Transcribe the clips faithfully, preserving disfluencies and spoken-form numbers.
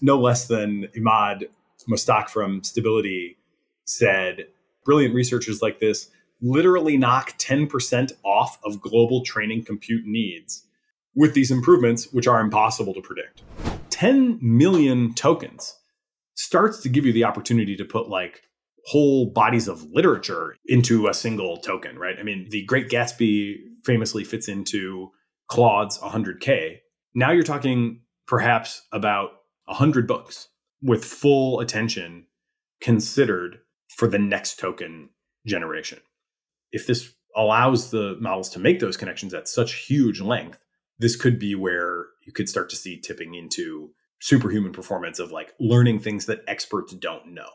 no less than Emad Mostaque from Stability said, brilliant researchers like this literally knock ten percent off of global training compute needs with these improvements, which are impossible to predict. ten million tokens starts to give you the opportunity to put like whole bodies of literature into a single token, right? I mean, The Great Gatsby famously fits into Claude's one hundred K. Now you're talking perhaps about one hundred books with full attention considered for the next token generation. If this allows the models to make those connections at such huge length, this could be where you could start to see tipping into superhuman performance of like learning things that experts don't know.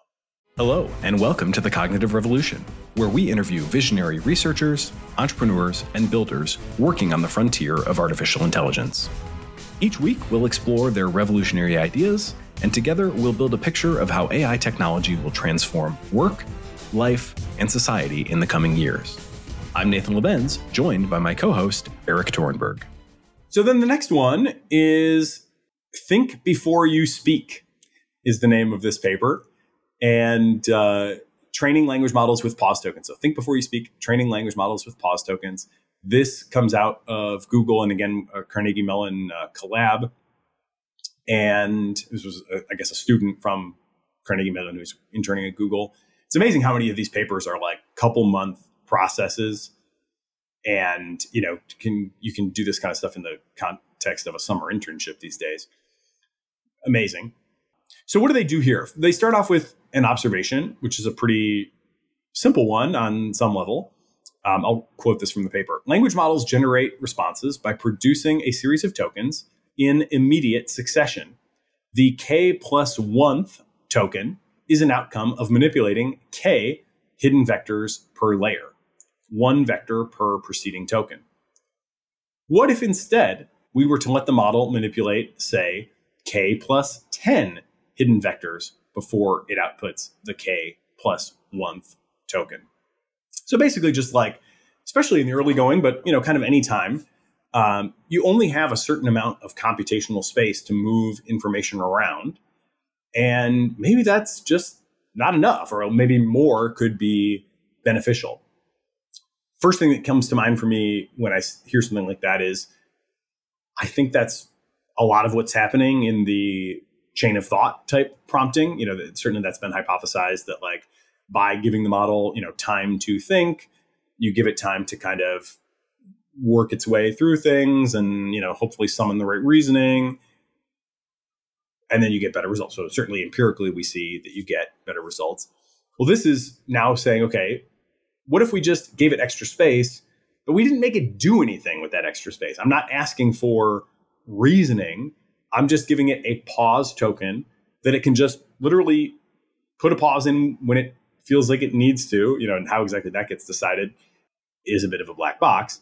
Hello, and welcome to The Cognitive Revolution, where we interview visionary researchers, entrepreneurs, and builders working on the frontier of artificial intelligence. Each week, we'll explore their revolutionary ideas, and together we'll build a picture of how A I technology will transform work, life, and society in the coming years. I'm Nathan Labenz, joined by my co-host, Eric Torenberg. So then the next one is Think Before You Speak is the name of this paper. And uh, training language models with pause tokens. So Think Before You Speak, training language models with pause tokens. This comes out of Google and again, a Carnegie Mellon uh, collab. And this was, uh, I guess, a student from Carnegie Mellon who's interning at Google. It's amazing how many of these papers are like couple month processes. And, you know, can you can do this kind of stuff in the context of a summer internship these days. Amazing. So what do they do here? They start off with an observation, which is a pretty simple one on some level. Um, I'll quote this from the paper. Language models generate responses by producing a series of tokens in immediate succession. The K plus one-th token is an outcome of manipulating K hidden vectors per layer, one vector per preceding token. What if instead we were to let the model manipulate, say, K plus ten hidden vectors before it outputs the K plus one-th token? So basically just like, especially in the early going, but you know, kind of any time, um, you only have a certain amount of computational space to move information around. And maybe that's just not enough, or maybe more could be beneficial. First thing that comes to mind for me when I hear something like that is, I think that's a lot of what's happening in the chain of thought type prompting. You know, certainly that's been hypothesized that like by giving the model, you know, time to think, you give it time to kind of work its way through things and, you know, hopefully summon the right reasoning, and then you get better results. So certainly empirically, we see that you get better results. Well, this is now saying, okay, what if we just gave it extra space, but we didn't make it do anything with that extra space? I'm not asking for reasoning. I'm just giving it a pause token that it can just literally put a pause in when it feels like it needs to, you know, and how exactly that gets decided is a bit of a black box.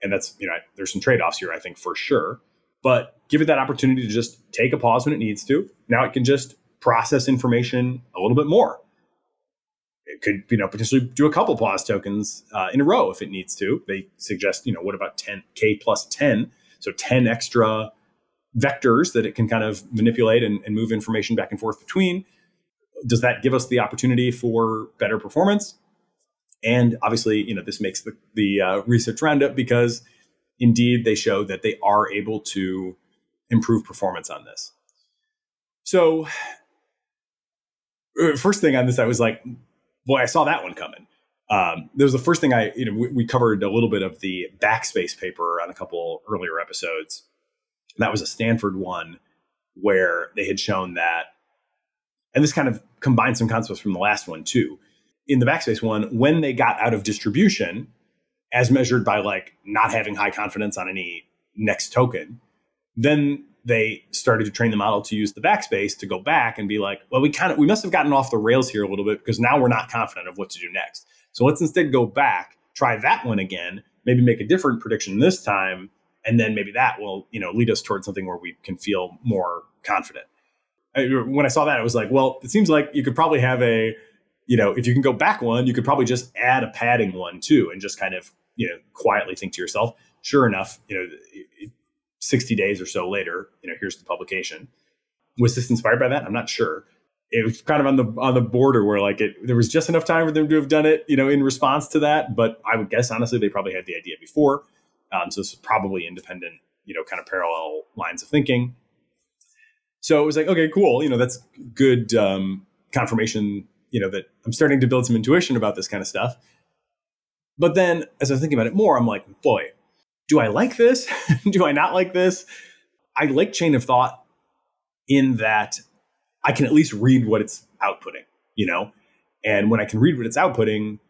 And that's, you know, there's some trade-offs here, I think, for sure. But give it that opportunity to just take a pause when it needs to. Now it can just process information a little bit more. It could, you know, potentially do a couple pause tokens uh, in a row if it needs to. They suggest, you know, what about ten K plus ten? So ten extra vectors that it can kind of manipulate and, and move information back and forth between. Does that give us the opportunity for better performance? And obviously, you know, this makes the, the uh, research roundup because indeed they show that they are able to improve performance on this. So first thing on this, I was like, boy, I saw that one coming. Um, there was the first thing I, you know, we, we covered a little bit of the backspace paper on a couple earlier episodes. That was a Stanford one where they had shown that, and this kind of combined some concepts from the last one too. In the backspace one, when they got out of distribution, as measured by like not having high confidence on any next token, then they started to train the model to use the backspace to go back and be like, well, we kind of, we must have gotten off the rails here a little bit because now we're not confident of what to do next. So let's instead go back, try that one again, maybe make a different prediction this time. And then maybe that will, you know, lead us towards something where we can feel more confident. I, when I saw that, I was like, well, it seems like you could probably have a, you know, if you can go back one, you could probably just add a padding one too, and just kind of, you know, quietly think to yourself, sure enough, you know, sixty days or so later, you know, here's the publication. Was this inspired by that? I'm not sure. It was kind of on the on the border where like it there was just enough time for them to have done it, you know, in response to that. But I would guess, honestly, they probably had the idea before. Um, so it's probably independent, you know, kind of parallel lines of thinking. So it was like, okay, cool. You know, that's good um, confirmation, you know, that I'm starting to build some intuition about this kind of stuff. But then as I'm thinking about it more, I'm like, boy, do I like this? Do I not like this? I like chain of thought in that I can at least read what it's outputting, you know? And when I can read what it's outputting,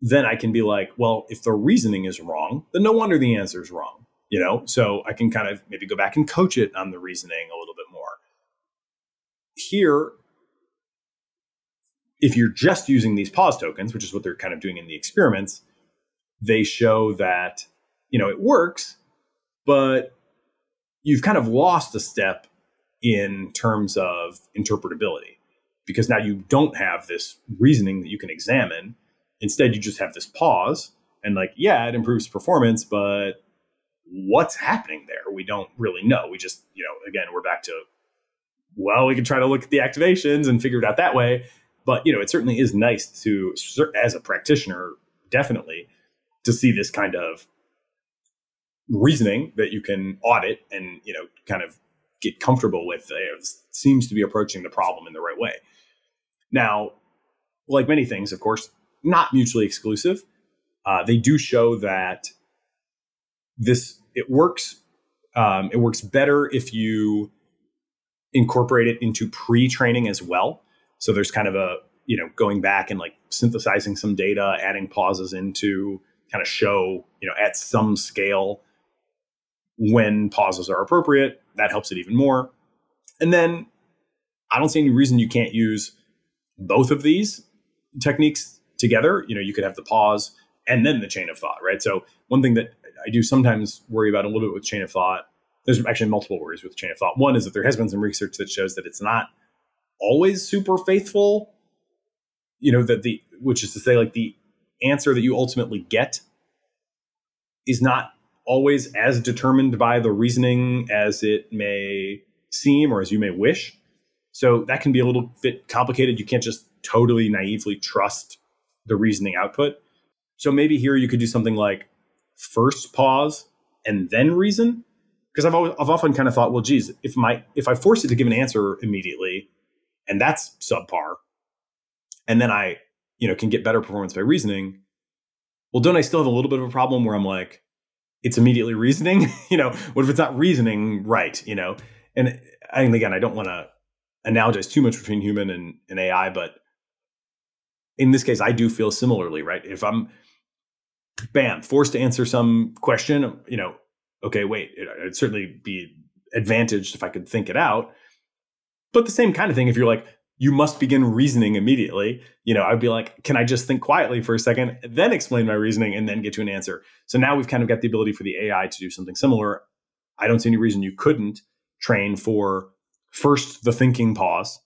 then I can be like, well, if the reasoning is wrong, then no wonder the answer is wrong, you know? So I can kind of maybe go back and coach it on the reasoning a little bit more. Here, if you're just using these pause tokens, which is what they're kind of doing in the experiments, they show that, you know, it works, but you've kind of lost a step in terms of interpretability, because now you don't have this reasoning that you can examine. Instead, you just have this pause and like, yeah, it improves performance, but what's happening there? We don't really know. We just, you know, again, we're back to, well, we can try to look at the activations and figure it out that way. But, you know, it certainly is nice to, as a practitioner, definitely to see this kind of reasoning that you can audit and, you know, kind of get comfortable with. It seems to be approaching the problem in the right way. Now, like many things, of course, not mutually exclusive. Uh, they do show that this, it works. Um, it works better if you incorporate it into pre-training as well. So there's kind of a, you know, going back and like synthesizing some data, adding pauses into kind of show, you know, at some scale when pauses are appropriate. That helps it even more. And then I don't see any reason you can't use both of these techniques together. You know, you could have the pause and then the chain of thought, right? So one thing that I do sometimes worry about a little bit with chain of thought, there's actually multiple worries with chain of thought. One is that there has been some research that shows that it's not always super faithful, you know, that the, which is to say like the answer that you ultimately get is not always as determined by the reasoning as it may seem or as you may wish. So that can be a little bit complicated. You can't just totally naively trust the reasoning output. So maybe here you could do something like first pause and then reason. Because I've always, I've often kind of thought, well, geez, if my if I force it to give an answer immediately, and that's subpar, and then I, you know, can get better performance by reasoning, well, don't I still have a little bit of a problem where I'm like, it's immediately reasoning? You know, what if it's not reasoning right? You know, and, and again, I don't want to analogize too much between human and, and A I, but in this case, I do feel similarly, right? If I'm, bam, forced to answer some question, you know, okay, wait, it, it'd certainly be advantaged if I could think it out. But the same kind of thing, if you're like, you must begin reasoning immediately, you know, I'd be like, can I just think quietly for a second, then explain my reasoning and then get to an answer? So now we've kind of got the ability for the A I to do something similar. I don't see any reason you couldn't train for first the thinking pause,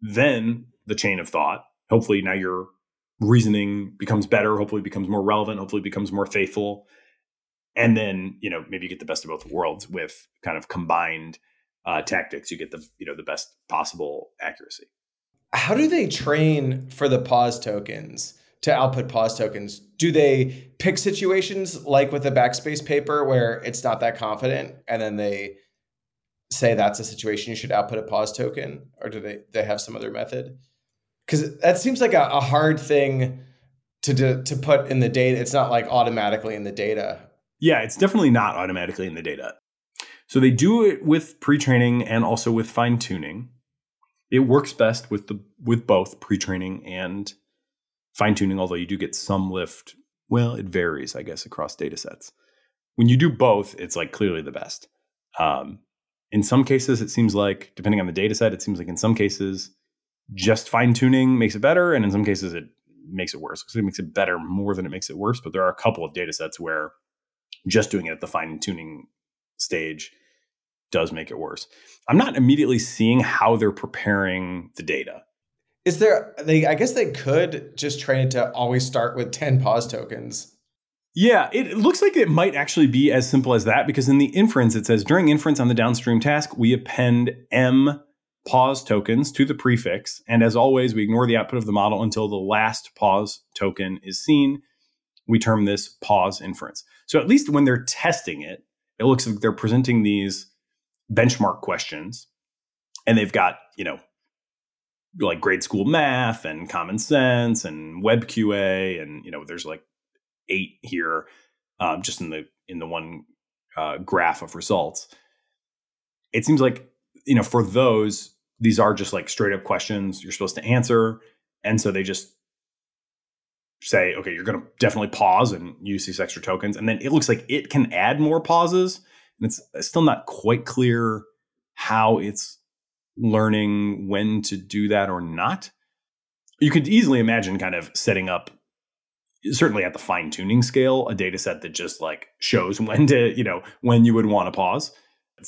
then the chain of thought. Hopefully now your reasoning becomes better, hopefully becomes more relevant, hopefully becomes more faithful. And then, you know, maybe you get the best of both worlds with kind of combined Uh, tactics. You get the, you know, the best possible accuracy. How do they train for the pause tokens to output pause tokens? Do they pick situations like with the backspace paper where it's not that confident, and then they say that's a situation you should output a pause token, or do they they have some other method? Because that seems like a, a hard thing to do, to put in the data. It's not like automatically in the data. Yeah, it's definitely not automatically in the data. So they do it with pre-training and also with fine-tuning. It works best with the with both pre-training and fine-tuning, although you do get some lift. Well, it varies, I guess, across data sets. When you do both, it's like clearly the best. Um, in some cases, it seems like, depending on the data set, it seems like in some cases, just fine-tuning makes it better. And in some cases, it makes it worse. It makes it better more than it makes it worse. But there are a couple of data sets where just doing it at the fine-tuning stage does make it worse. I'm not immediately seeing how they're preparing the data. Is there, they, I guess they could just train it to always start with ten pause tokens. Yeah, it looks like it might actually be as simple as that, because in the inference, it says during inference on the downstream task, we append M pause tokens to the prefix. And as always, we ignore the output of the model until the last pause token is seen. We term this pause inference. So at least when they're testing it, it looks like they're presenting these benchmark questions, and they've got, you know, like grade school math and common sense and web Q A. And, you know, there's like eight here, um, just in the in the one uh, graph of results. It seems like, you know, for those, these are just like straight up questions you're supposed to answer. And so they just say, okay, you're going to definitely pause and use these extra tokens. And then it looks like it can add more pauses. And it's, it's still not quite clear how it's learning when to do that or not. You could easily imagine kind of setting up, certainly at the fine tuning scale, a data set that just like shows when to, you know, when you would want to pause.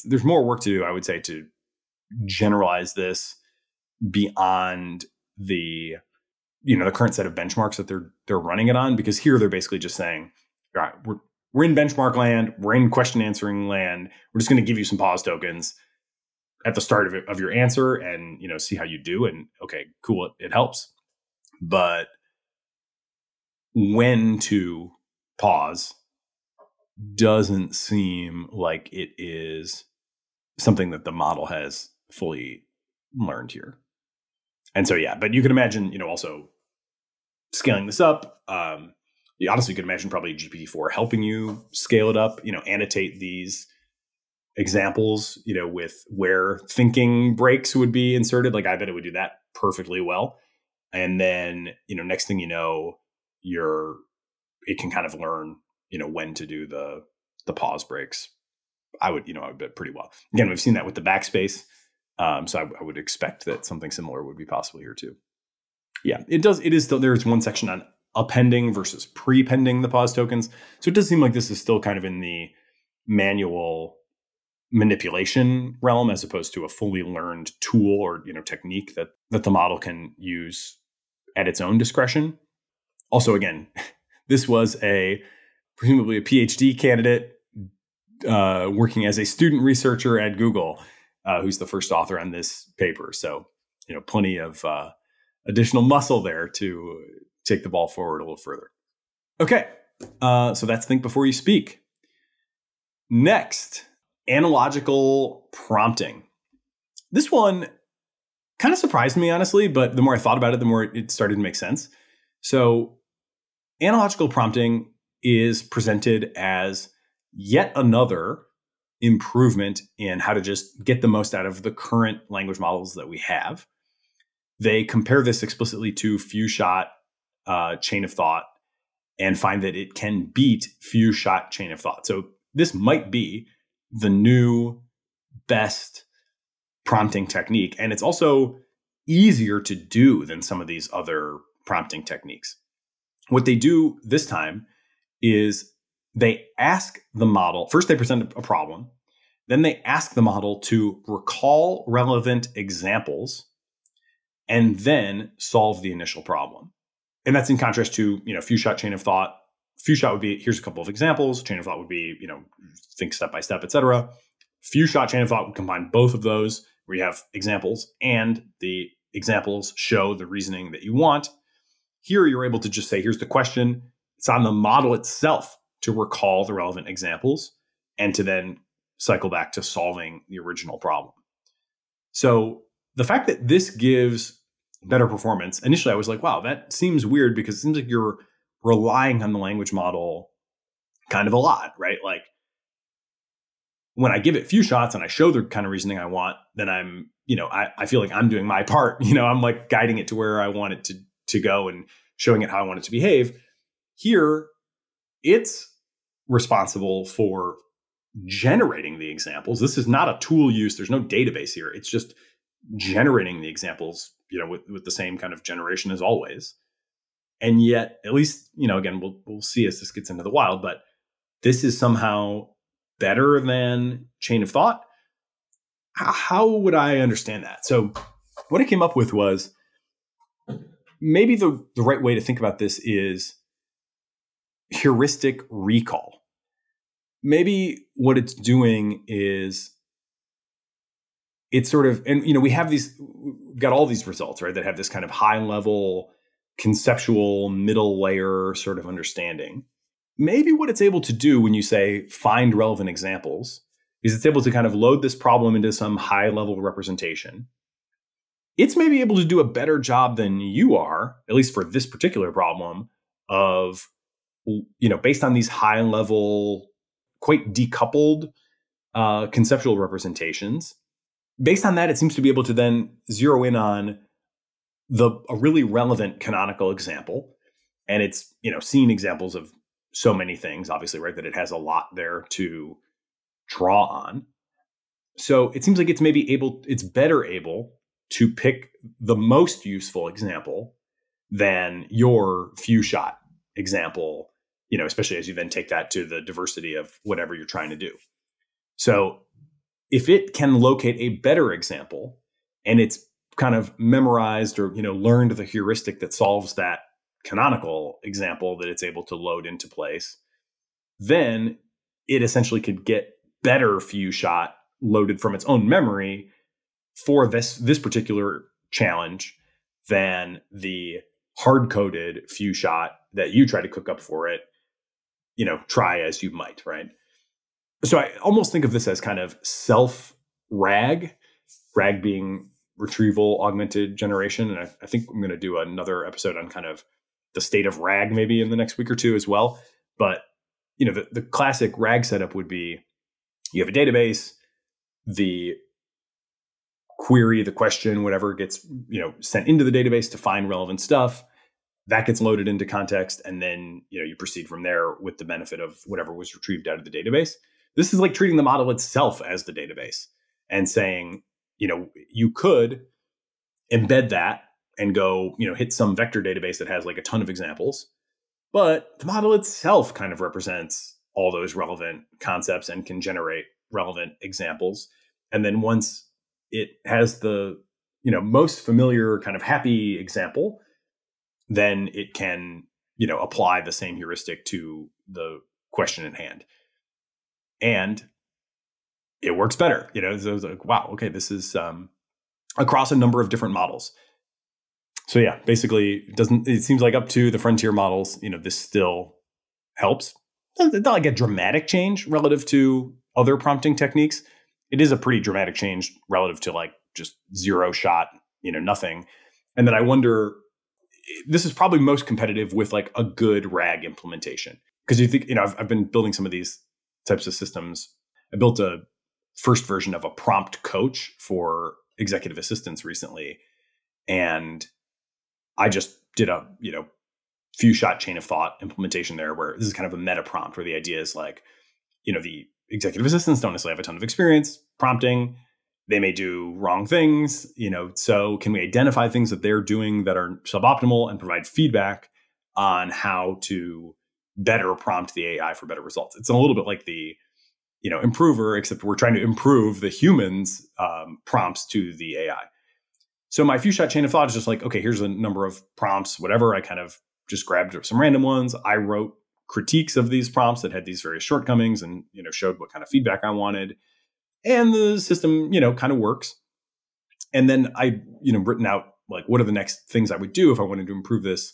There's more work to do, I would say, to generalize this beyond the, you know, the current set of benchmarks that they're, they're running it on, because here they're basically just saying, all right, we're, we're in benchmark land, we're in question answering land. We're just going to give you some pause tokens at the start of it, of your answer, and, you know, see how you do. And okay, cool. It, it helps. But when to pause doesn't seem like it is something that the model has fully learned here. And so, yeah, but you can imagine, you know, also scaling this up. Um, you honestly could imagine probably G P T four helping you scale it up, you know, annotate these examples, you know, with where thinking breaks would be inserted. Like, I bet it would do that perfectly well. And then, you know, next thing you know, you're, it can kind of learn, you know, when to do the, the pause breaks. I would, you know, I would bet pretty well. Again, we've seen that with the backspace. Um, so I, I would expect that something similar would be possible here too. Yeah, it does. It is still, there's one section on appending versus prepending the pause tokens. So it does seem like this is still kind of in the manual manipulation realm, as opposed to a fully learned tool or, you know, technique that, that the model can use at its own discretion. Also, again, this was a presumably a PhD candidate uh, working as a student researcher at Google, uh, who's the first author on this paper. So, you know, plenty of uh, additional muscle there to take the ball forward a little further. Okay, uh, so that's Think Before You Speak. Next, analogical prompting. This one kind of surprised me, honestly, but the more I thought about it, the more it started to make sense. So analogical prompting is presented as yet another improvement in how to just get the most out of the current language models that we have. They compare this explicitly to few-shot uh, chain of thought and find that it can beat few-shot chain of thought. So this might be the new best prompting technique, and it's also easier to do than some of these other prompting techniques. What they do this time is they ask the model, first they present a problem, then they ask the model to recall relevant examples and then solve the initial problem. And that's in contrast to, you know, few shot chain of thought. Few shot would be, here's a couple of examples. Chain of thought would be, you know, think step by step, et cetera. Few shot chain of thought would combine both of those, where you have examples and the examples show the reasoning that you want. Here, you're able to just say, here's the question. It's on the model itself to recall the relevant examples and to then cycle back to solving the original problem. So the fact that this gives better performance, initially I was like, wow, that seems weird, because it seems like you're relying on the language model kind of a lot, right? Like, when I give it few shots and I show the kind of reasoning I want, then I'm, you know, I, I feel like I'm doing my part. You know, I'm like guiding it to where I want it to to go and showing it how I want it to behave. Here, it's responsible for generating the examples. This is not a tool use. There's no database here. It's just generating the examples, you know, with, with the same kind of generation as always. And yet, at least, you know, again, we'll we'll see as this gets into the wild, but this is somehow better than chain of thought. How would I understand that? So what I came up with was, maybe the, the right way to think about this is heuristic recall. Maybe what it's doing is it's sort of, and, you know, we have these, we've got all these results, right, that have this kind of high level conceptual middle layer sort of understanding. Maybe what it's able to do when you say find relevant examples is it's able to kind of load this problem into some high level representation. It's maybe able to do a better job than you are, at least for this particular problem, of, you know, based on these high level, quite decoupled uh, conceptual representations. Based on that, it seems to be able to then zero in on the a really relevant canonical example. And it's, you know, seen examples of so many things, obviously, right, that it has a lot there to draw on. So it seems like it's maybe able, it's better able to pick the most useful example than your few shot example, you know, especially as you then take that to the diversity of whatever you're trying to do. So if it can locate a better example and it's kind of memorized or, you know, learned the heuristic that solves that canonical example that it's able to load into place, then it essentially could get better few shot loaded from its own memory for this, this particular challenge than the hard coded few shot that you try to cook up for it, you know, try as you might, right? So I almost think of this as kind of self RAG, RAG being retrieval augmented generation. And I, I think I'm going to do another episode on kind of the state of RAG maybe in the next week or two as well. But, you know, the, the classic RAG setup would be you have a database, the query, the question, whatever gets, you know, sent into the database to find relevant stuff. That gets loaded into context. And then, you know, you proceed from there with the benefit of whatever was retrieved out of the database. This is like treating the model itself as the database and saying, you know, you could embed that and go, you know, hit some vector database that has like a ton of examples, but the model itself kind of represents all those relevant concepts and can generate relevant examples. And then once it has the, you know, most familiar kind of happy example, then it can, you know, apply the same heuristic to the question at hand. And it works better. You know, so it's like, wow, okay, this is um, across a number of different models. So yeah, basically it doesn't, it seems like up to the frontier models, you know, this still helps. It's not like a dramatic change relative to other prompting techniques. It is a pretty dramatic change relative to like just zero shot, you know, nothing. And then I wonder, this is probably most competitive with like a good RAG implementation. Because you think, you know, I've, I've been building some of these types of systems. I built a first version of a prompt coach for executive assistants recently. And I just did a, you know, few shot chain of thought implementation there where this is kind of a meta prompt where the idea is like, you know, the executive assistants don't necessarily have a ton of experience prompting. They may do wrong things, you know, so can we identify things that they're doing that are suboptimal and provide feedback on how to better prompt the A I for better results? It's a little bit like the, you know, improver, except we're trying to improve the humans' um, prompts to the A I. So my few shot chain of thought is just like, okay, here's a number of prompts, whatever. I kind of just grabbed some random ones. I wrote critiques of these prompts that had these various shortcomings and, you know, showed what kind of feedback I wanted. And the system, you know, kind of works. And then I, you know, written out like, what are the next things I would do if I wanted to improve this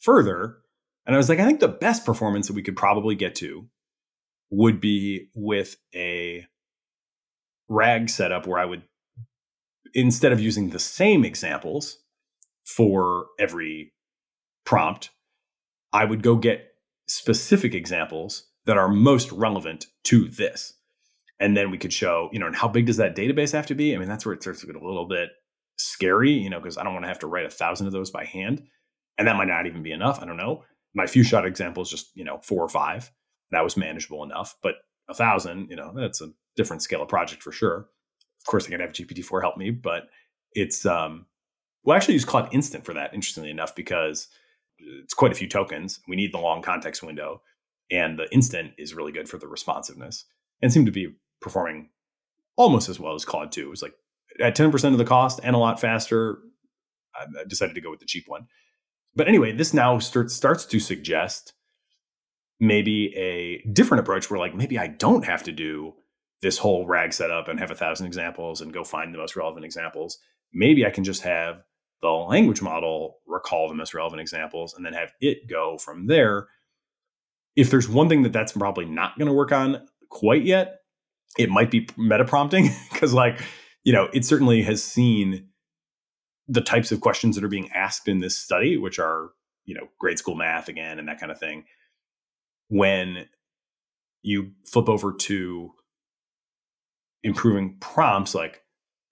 further? And I was like, I think the best performance that we could probably get to would be with a RAG setup where I would, instead of using the same examples for every prompt, I would go get specific examples that are most relevant to this. And then we could show, you know, and how big does that database have to be? I mean, that's where it starts to get a little bit scary, you know, because I don't want to have to write a thousand of those by hand. And that might not even be enough. I don't know. My few shot example is just, you know, four or five. That was manageable enough. But a thousand, you know, that's a different scale of project for sure. Of course, I could have G P T four help me, but it's, um, we'll actually use Claude Instant for that, interestingly enough, because it's quite a few tokens. We need the long context window. And the instant is really good for the responsiveness and seemed to be performing almost as well as Claude two. It was like at ten percent of the cost and a lot faster. I decided to go with the cheap one. But anyway, this now starts starts to suggest maybe a different approach where like, maybe I don't have to do this whole rag setup and have a thousand examples and go find the most relevant examples. Maybe I can just have the language model recall the most relevant examples and then have it go from there. If there's one thing that that's probably not going to work on quite yet, it might be meta prompting, because like, you know, it certainly has seen the types of questions that are being asked in this study, which are, you know, grade school math again, and that kind of thing. When you flip over to improving prompts, like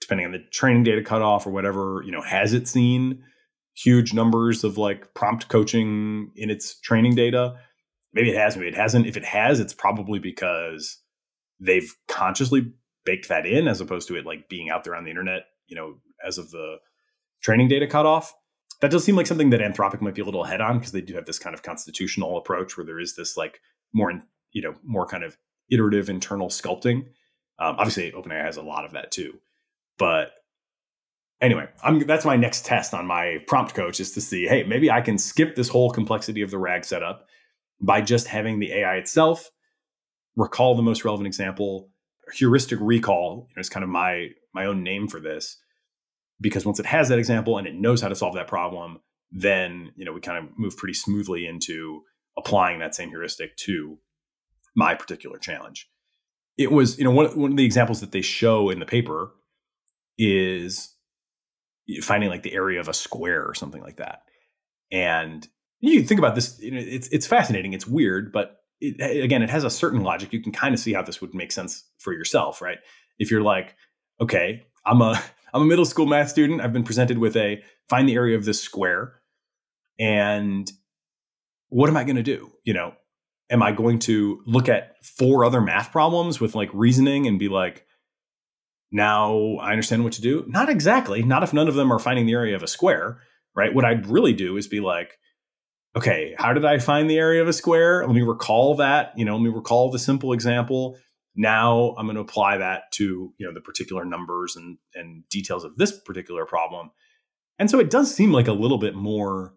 depending on the training data cutoff or whatever, you know, has it seen huge numbers of like prompt coaching in its training data? Maybe it has, maybe it hasn't. If it has, it's probably because they've consciously baked that in, as opposed to it like being out there on the internet, you know, as of the training data cutoff. That does seem like something that Anthropic might be a little ahead on, because they do have this kind of constitutional approach where there is this like more, you know, more kind of iterative internal sculpting. Um, obviously, OpenAI has a lot of that too. But anyway, I'm, that's my next test on my prompt coach, is to see, hey, maybe I can skip this whole complexity of the rag setup by just having the A I itself recall the most relevant example. Heuristic recall, you know, is kind of my my own name for this, because once it has that example and it knows how to solve that problem, then, you know, we kind of move pretty smoothly into applying that same heuristic to my particular challenge. It was, you know, one, one of the examples that they show in the paper is finding like the area of a square or something like that. And you think about this, you know, it's it's fascinating, it's weird, but it, again, it has a certain logic. You can kind of see how this would make sense for yourself, right? If you're like, okay, I'm a I'm a middle school math student. I've been presented with a find the area of this square, and what am I going to do? You know, am I going to look at four other math problems with like reasoning and be like, now I understand what to do? Not exactly. Not if none of them are finding the area of a square, right? What I'd really do is be like, okay, how did I find the area of a square? Let me recall that, you know, let me recall the simple example. Now I'm going to apply that to, you know, the particular numbers and, and details of this particular problem. And so it does seem like a little bit more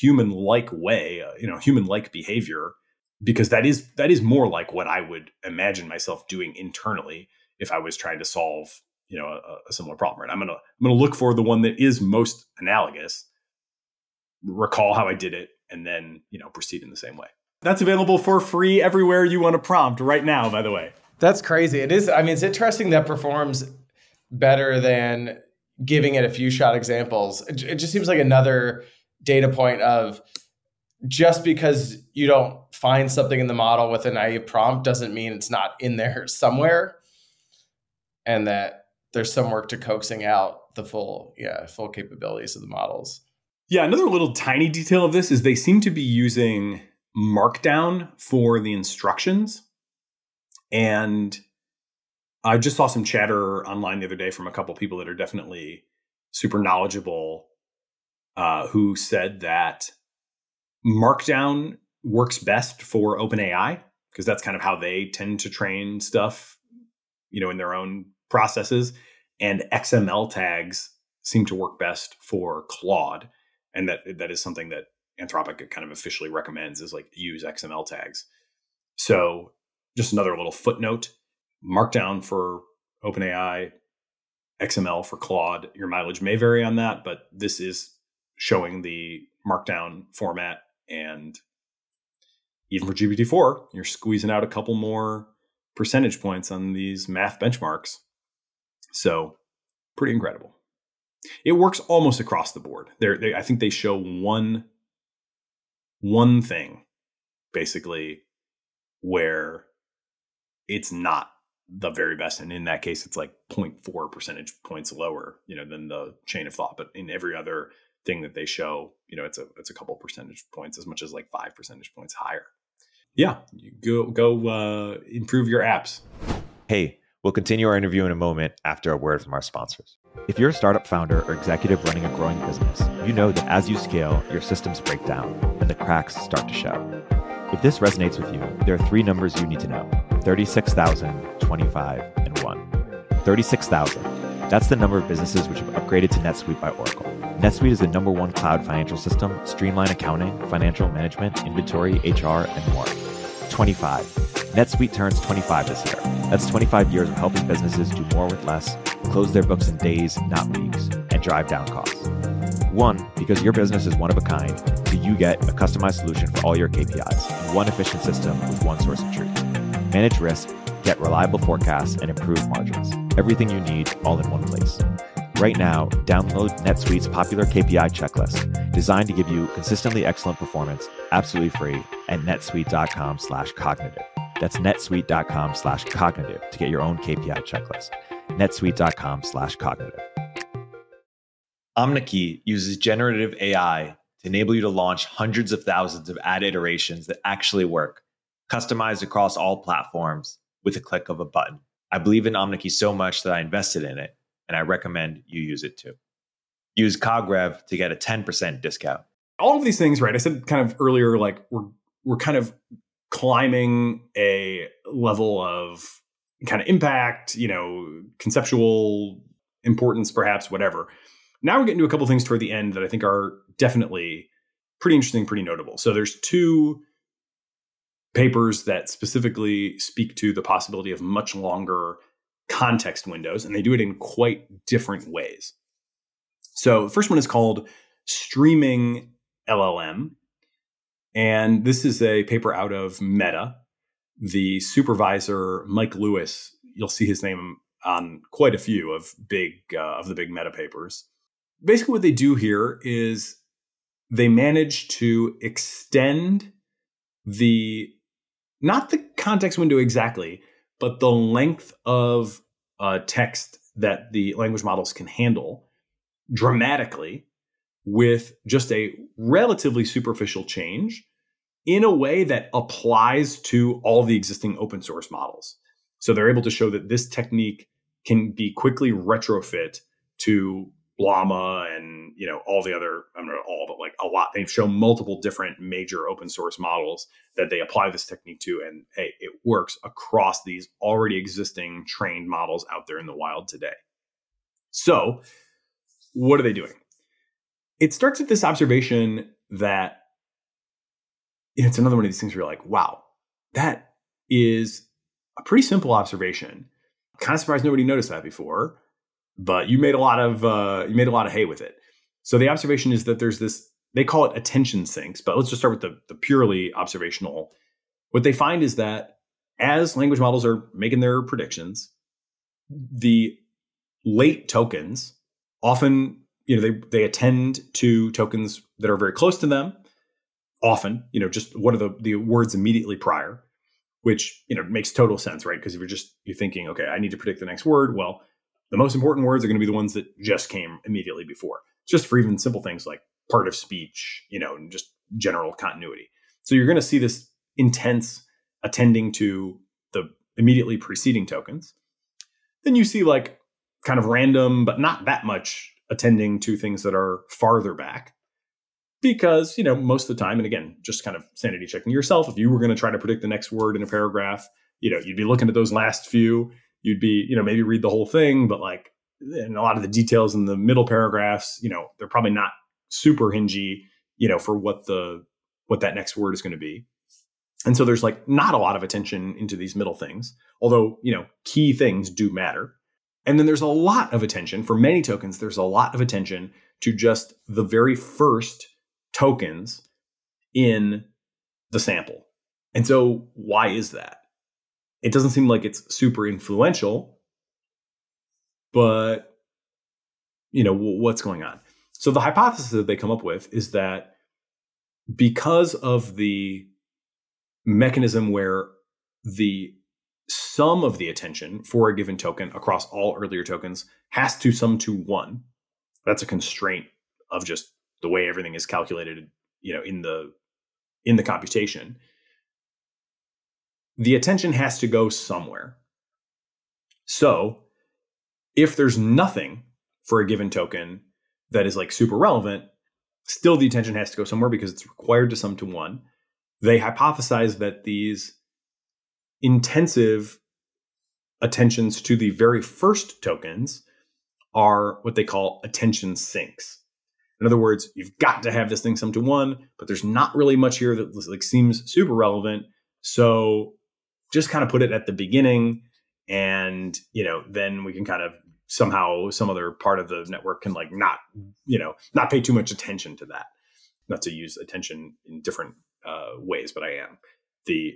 human-like way, you know, human-like behavior, because that is, that is more like what I would imagine myself doing internally if I was trying to solve, you know, a, a similar problem. Right? I'm going to, I'm going to look for the one that is most analogous, recall how I did it, and then, you know, proceed in the same way. That's available for free everywhere you want to prompt right now, by the way. That's crazy. It is. I mean, it's interesting that performs better than giving it a few shot examples. It just seems like another data point of just because you don't find something in the model with an naive prompt doesn't mean it's not in there somewhere, and that there's some work to coaxing out the full, yeah, full capabilities of the models. Yeah, another little tiny detail of this is they seem to be using Markdown for the instructions. And I just saw some chatter online the other day from a couple people that are definitely super knowledgeable, uh, who said that Markdown works best for OpenAI, because that's kind of how they tend to train stuff, you know, in their own processes. And X M L tags seem to work best for Claude. And that that is something that Anthropic kind of officially recommends, is like use X M L tags. So just another little footnote: Markdown for OpenAI, X M L for Claude. Your mileage may vary on that, but this is showing the Markdown format. And even for G P T four, you're squeezing out a couple more percentage points on these math benchmarks. So pretty incredible. It works almost across the board. They're, they, I think they show one, one thing, basically, where it's not the very best. And in that case, it's like zero point four percentage points lower, you know, than the chain of thought. But in every other thing that they show, you know, it's a it's a couple percentage points, as much as like five percentage points higher. Yeah, you go go uh, improve your apps. Hey, we'll continue our interview in a moment after a word from our sponsors. If you're a startup founder or executive running a growing business, you know that as you scale, your systems break down and the cracks start to show. If this resonates with you, there are three numbers you need to know: thirty-six thousand, twenty-five, and one. thirty-six thousand. That's the number of businesses which have upgraded to NetSuite by Oracle. NetSuite is the number one cloud financial system, streamline accounting, financial management, inventory, H R, and more. twenty-five. NetSuite turns twenty-five this year. That's twenty-five years of helping businesses do more with less, close their books in days, not weeks, and drive down costs. One, because your business is one of a kind, so you get a customized solution for all your K P Is in one efficient system with one source of truth. Manage risk, get reliable forecasts, and improve margins. Everything you need, all in one place. Right now, download NetSuite's popular K P I checklist, designed to give you consistently excellent performance, absolutely free, at netsuite.com slash cognitive. That's netsuite.com slash cognitive to get your own K P I checklist. netsuite.com slash cognitive. Omneky uses generative A I to enable you to launch hundreds of thousands of ad iterations that actually work, customized across all platforms with a click of a button. I believe in Omneky so much that I invested in it, and I recommend you use it too. Use CogRev to get a ten percent discount. All of these things, right? I said kind of earlier, like we're we're kind of climbing a level of kind of impact, you know, conceptual importance, perhaps, whatever. Now we're getting to a couple of things toward the end that I think are definitely pretty interesting, pretty notable. So there's two papers that specifically speak to the possibility of much longer context windows, and they do it in quite different ways. So the first one is called Streaming L L M. And this is a paper out of Meta. The supervisor, Mike Lewis, you'll see his name on quite a few of big uh, of the big Meta papers. Basically what they do here is they manage to extend the, not the context window exactly, but the length of uh, text that the language models can handle dramatically with just a relatively superficial change in a way that applies to all the existing open source models. So they're able to show that this technique can be quickly retrofit to Llama and, you know, all the other, I don't know all, but like a lot. They've shown multiple different major open source models that they apply this technique to, and hey, it works across these already existing trained models out there in the wild today. So what are they doing? It starts with this observation that, you know, it's another one of these things where you're like, wow, that is a pretty simple observation. Kind of surprised nobody noticed that before, but you made a lot of uh, you made a lot of hay with it. So the observation is that there's this, they call it attention sinks, but let's just start with the, the purely observational. What they find is that as language models are making their predictions, the late tokens often, you know, they they attend to tokens that are very close to them. Often, you know, just what are the the words immediately prior, which, you know, makes total sense, right? Because if you're just you're thinking, okay, I need to predict the next word, well, the most important words are going to be the ones that just came immediately before, just for even simple things like part of speech, you know, and just general continuity. So you're going to see this intense attending to the immediately preceding tokens. Then you see like kind of random, but not that much attending to things that are farther back because, you know, most of the time, and again, just kind of sanity checking yourself, if you were going to try to predict the next word in a paragraph, you know, you'd be looking at those last few. You'd be, you know, maybe read the whole thing, but like, and a lot of the details in the middle paragraphs, you know, they're probably not super hingy, you know, for what the, what that next word is going to be. And so there's like not a lot of attention into these middle things, although, you know, key things do matter. And then there's a lot of attention for many tokens. There's a lot of attention to just the very first tokens in the sample. And so why is that? It doesn't seem like it's super influential, but, you know, w- what's going on? So the hypothesis that they come up with is that because of the mechanism where the sum of the attention for a given token across all earlier tokens has to sum to one, that's a constraint of just the way everything is calculated, you know, in the in the computation. The attention has to go somewhere. So if there's nothing for a given token that is like super relevant, still the attention has to go somewhere because it's required to sum to one. They hypothesize that these intensive attentions to the very first tokens are what they call attention sinks. In other words, you've got to have this thing sum to one, but there's not really much here that like seems super relevant. So just kind of put it at the beginning, and, you know, then we can kind of somehow some other part of the network can like not, you know, not pay too much attention to that. Not to use attention in different uh, ways, but I am. The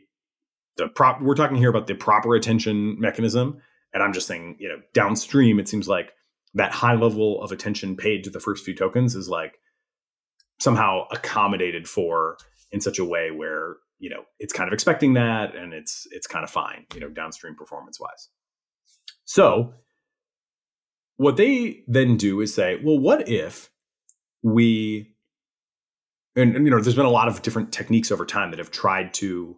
the prop we're talking here about the proper attention mechanism. And I'm just saying, you know, downstream, it seems like that high level of attention paid to the first few tokens is like somehow accommodated for in such a way where, you know, it's kind of expecting that, and it's it's kind of fine, you know, downstream performance wise. So what they then do is say, well, what if we, and, and you know, there's been a lot of different techniques over time that have tried to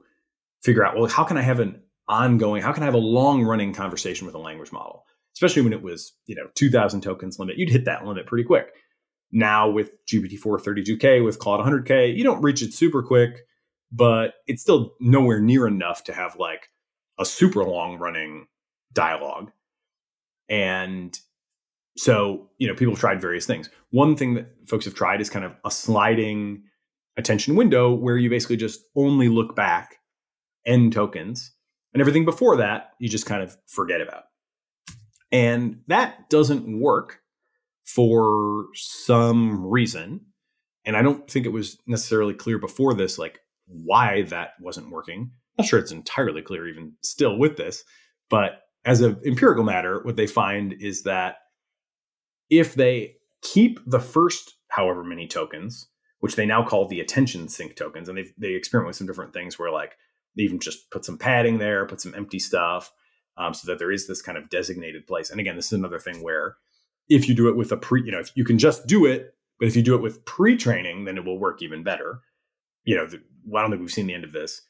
figure out, well, how can I have an ongoing, how can I have a long running conversation with a language model? Especially when it was, you know, two thousand tokens limit, you'd hit that limit pretty quick. Now with G P T four thirty-two K, with Claude one hundred K, you don't reach it super quick, but it's still nowhere near enough to have like a super long running dialogue. And so, you know, people have tried various things. One thing that folks have tried is kind of a sliding attention window where you basically just only look back n tokens. And everything before that, you just kind of forget about. And that doesn't work for some reason. And I don't think it was necessarily clear before this, like why that wasn't working. Not sure it's entirely clear even still with this, but as an empirical matter, what they find is that if they keep the first however many tokens, which they now call the attention sync tokens, and they experiment with some different things where like, they even just put some padding there, put some empty stuff, um, so that there is this kind of designated place. And again, this is another thing where if you do it with a pre, you know, if you can just do it, but if you do it with pre-training, then it will work even better. You know, the, well, I don't think we've seen the end of this,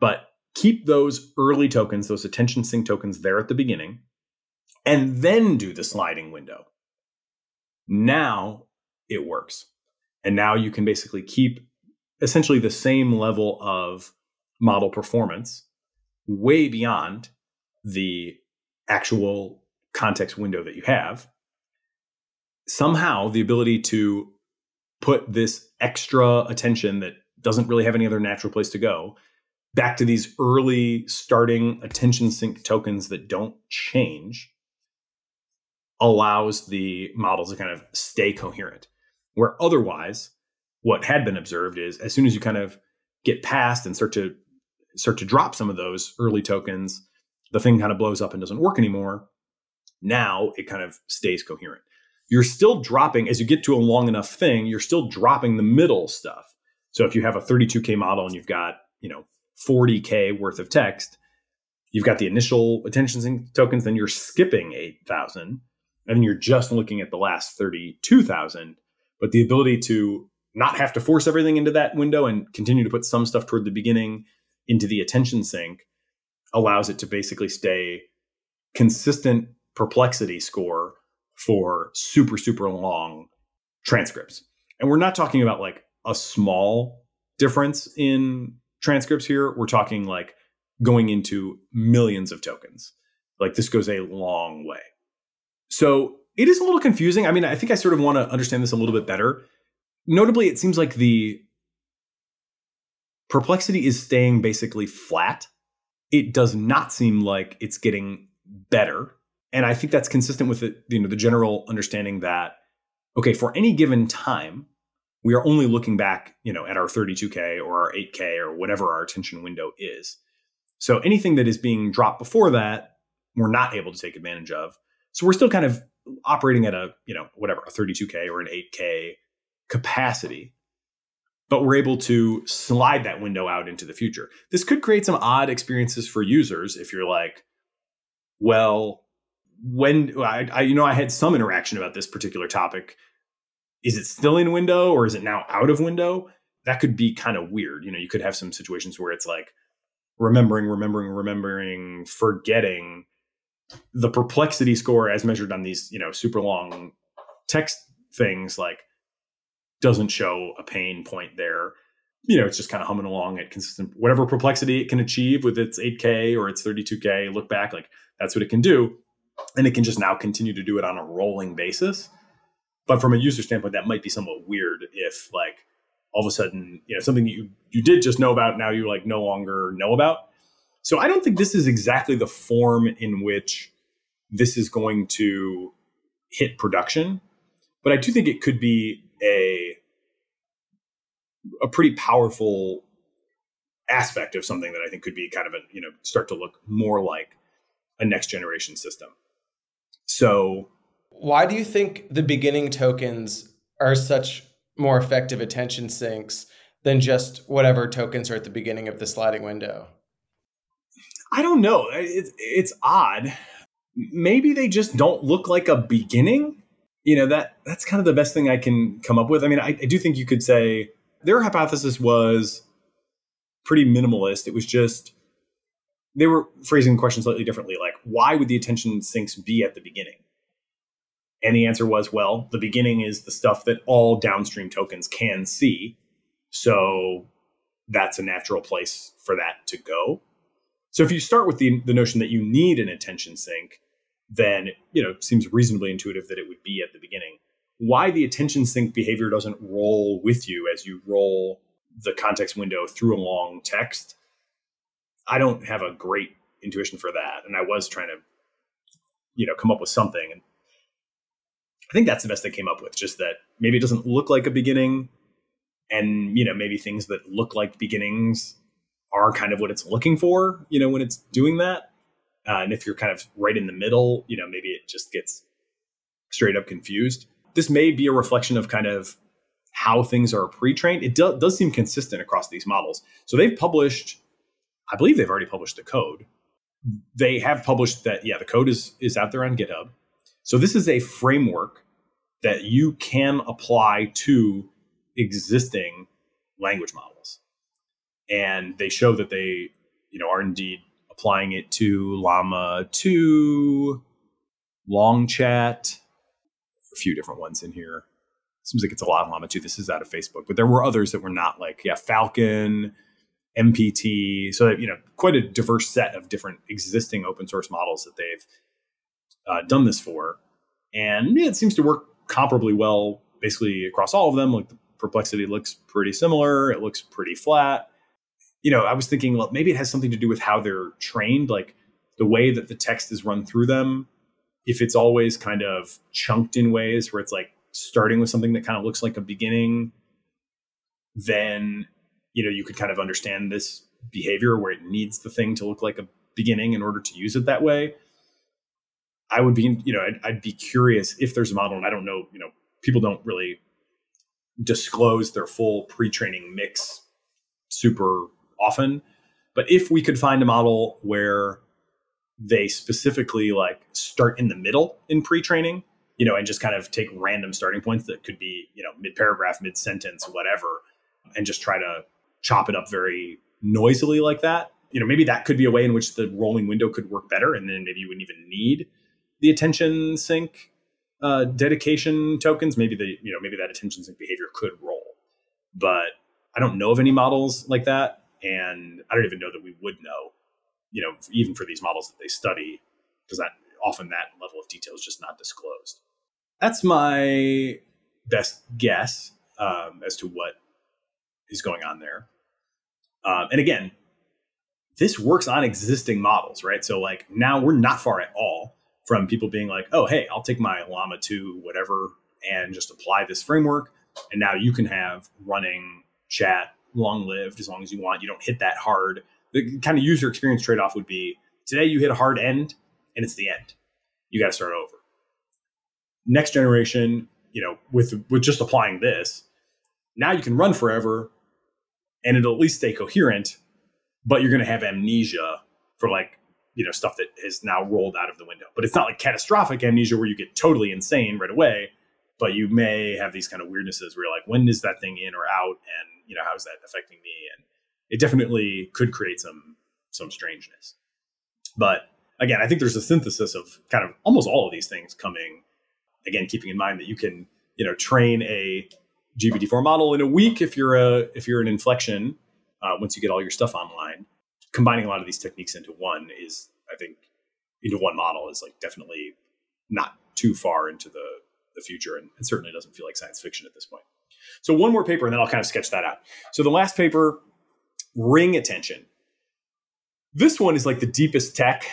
but keep those early tokens, those attention sync tokens there at the beginning, and then do the sliding window. Now it works. And now you can basically keep essentially the same level of model performance way beyond the actual context window that you have. Somehow the ability to put this extra attention that doesn't really have any other natural place to go back to these early starting attention sync tokens that don't change allows the models to kind of stay coherent. Where otherwise, what had been observed is as soon as you kind of get past and start to start to drop some of those early tokens, the thing kind of blows up and doesn't work anymore. Now it kind of stays coherent. You're still dropping, as you get to a long enough thing, you're still dropping the middle stuff. So if you have a thirty-two K model and you've got, you know, forty K worth of text, you've got the initial attention sync tokens, then you're skipping eight thousand, and then you're just looking at the last thirty-two thousand. But the ability to not have to force everything into that window and continue to put some stuff toward the beginning into the attention sync allows it to basically stay consistent perplexity score for super, super long transcripts. And we're not talking about like a small difference in transcripts here. We're talking like going into millions of tokens. Like this goes a long way. So it is a little confusing. I mean, I think I sort of want to understand this a little bit better. Notably, it seems like the perplexity is staying basically flat. It does not seem like it's getting better. And I think that's consistent with the, you know, the general understanding that, okay, for any given time, we are only looking back, you know, at our thirty-two K or our eight K or whatever our attention window is. So anything that is being dropped before that, we're not able to take advantage of. So we're still kind of operating at a, you know, whatever, a thirty-two K or an eight K capacity, but we're able to slide that window out into the future. This could create some odd experiences for users if you're like, well, when I, I you know, I had some interaction about this particular topic. Is it still in window or is it now out of window? That could be kind of weird. You know, you could have some situations where it's like remembering, remembering, remembering, forgetting. The perplexity score as measured on these, you know, super long text things like doesn't show a pain point there. You know, it's just kind of humming along at consistent, whatever perplexity it can achieve with its eight K or its thirty-two K look back, like that's what it can do. And it can just now continue to do it on a rolling basis. But from a user standpoint, that might be somewhat weird if like all of a sudden, you know, something you, you did just know about, now you like no longer know about. So I don't think this is exactly the form in which this is going to hit production, but I do think it could be a, a pretty powerful aspect of something that I think could be kind of a, you know, start to look more like a next generation system. So why do you think the beginning tokens are such more effective attention sinks than just whatever tokens are at the beginning of the sliding window? I don't know. It's, it's odd. Maybe they just don't look like a beginning. You know, that that's kind of the best thing I can come up with. I mean, I, I do think you could say their hypothesis was pretty minimalist. It was just, they were phrasing the question slightly differently. Like, why would the attention sinks be at the beginning? And the answer was, well, the beginning is the stuff that all downstream tokens can see. So that's a natural place for that to go. So if you start with the, the notion that you need an attention sink, then, you know, it seems reasonably intuitive that it would be at the beginning. Why the attention sink behavior doesn't roll with you as you roll the context window through a long text, I don't have a great intuition for that. And I was trying to, you know, come up with something. And I think that's the best they came up with, just that maybe it doesn't look like a beginning. And, you know, maybe things that look like beginnings are kind of what it's looking for, you know, when it's doing that. Uh, and if you're kind of right in the middle, you know, maybe it just gets straight up confused. This may be a reflection of kind of how things are pre-trained. It do- does seem consistent across these models. So they've published, I believe they've already published the code. They have published that, yeah, the code is is out there on GitHub. So this is a framework that you can apply to existing language models. And they show that they, you know, are indeed applying it to Llama two, Long Chat, a few different ones in here. Seems like it's a lot of Llama two. This is out of Facebook, but there were others that were not, like, yeah, Falcon, M P T. So, you know, quite a diverse set of different existing open source models that they've uh, done this for. And yeah, it seems to work comparably well, basically across all of them. Like, the perplexity looks pretty similar. It looks pretty flat. You know, I was thinking, well, maybe it has something to do with how they're trained, like the way that the text is run through them. If it's always kind of chunked in ways where it's like starting with something that kind of looks like a beginning, then, you know, you could kind of understand this behavior where it needs the thing to look like a beginning in order to use it that way. I would be, you know, I'd, I'd be curious if there's a model, and I don't know, you know, people don't really disclose their full pre-training mix super often. But if we could find a model where they specifically like start in the middle in pre-training, you know, and just kind of take random starting points that could be, you know, mid-paragraph, mid-sentence, whatever, and just try to chop it up very noisily like that. You know, maybe that could be a way in which the rolling window could work better. And then maybe you wouldn't even need the attention sync uh, dedication tokens. Maybe the, you know, maybe that attention sync behavior could roll, but I don't know of any models like that. And I don't even know that we would know, you know, even for these models that they study, because that often that level of detail is just not disclosed. That's my best guess um, as to what is going on there. Um, and again, this works on existing models, right? So like now we're not far at all from people being like, oh, hey, I'll take my Llama two, whatever, and just apply this framework. And now you can have running chat long lived as long as you want. You don't hit that hard. The kind of user experience trade-off would be today you hit a hard end and it's the end. You got to start over. Next generation, you know, with, with just applying this, now you can run forever. And it'll at least stay coherent, but you're going to have amnesia for like, you know, stuff that is now rolled out of the window. But it's not like catastrophic amnesia where you get totally insane right away, but you may have these kind of weirdnesses where you're like, when is that thing in or out? And, you know, how is that affecting me? And it definitely could create some, some strangeness. But again, I think there's a synthesis of kind of almost all of these things coming, again, keeping in mind that you can, you know, train a G P T four model in a week if you're a if you're an Inflection, uh, once you get all your stuff online. Combining a lot of these techniques into one is, I think, into one model is like definitely not too far into the, the future, and, and certainly doesn't feel like science fiction at this point. So one more paper, and then I'll kind of sketch that out. So the last paper, ring attention. This one is like the deepest tech.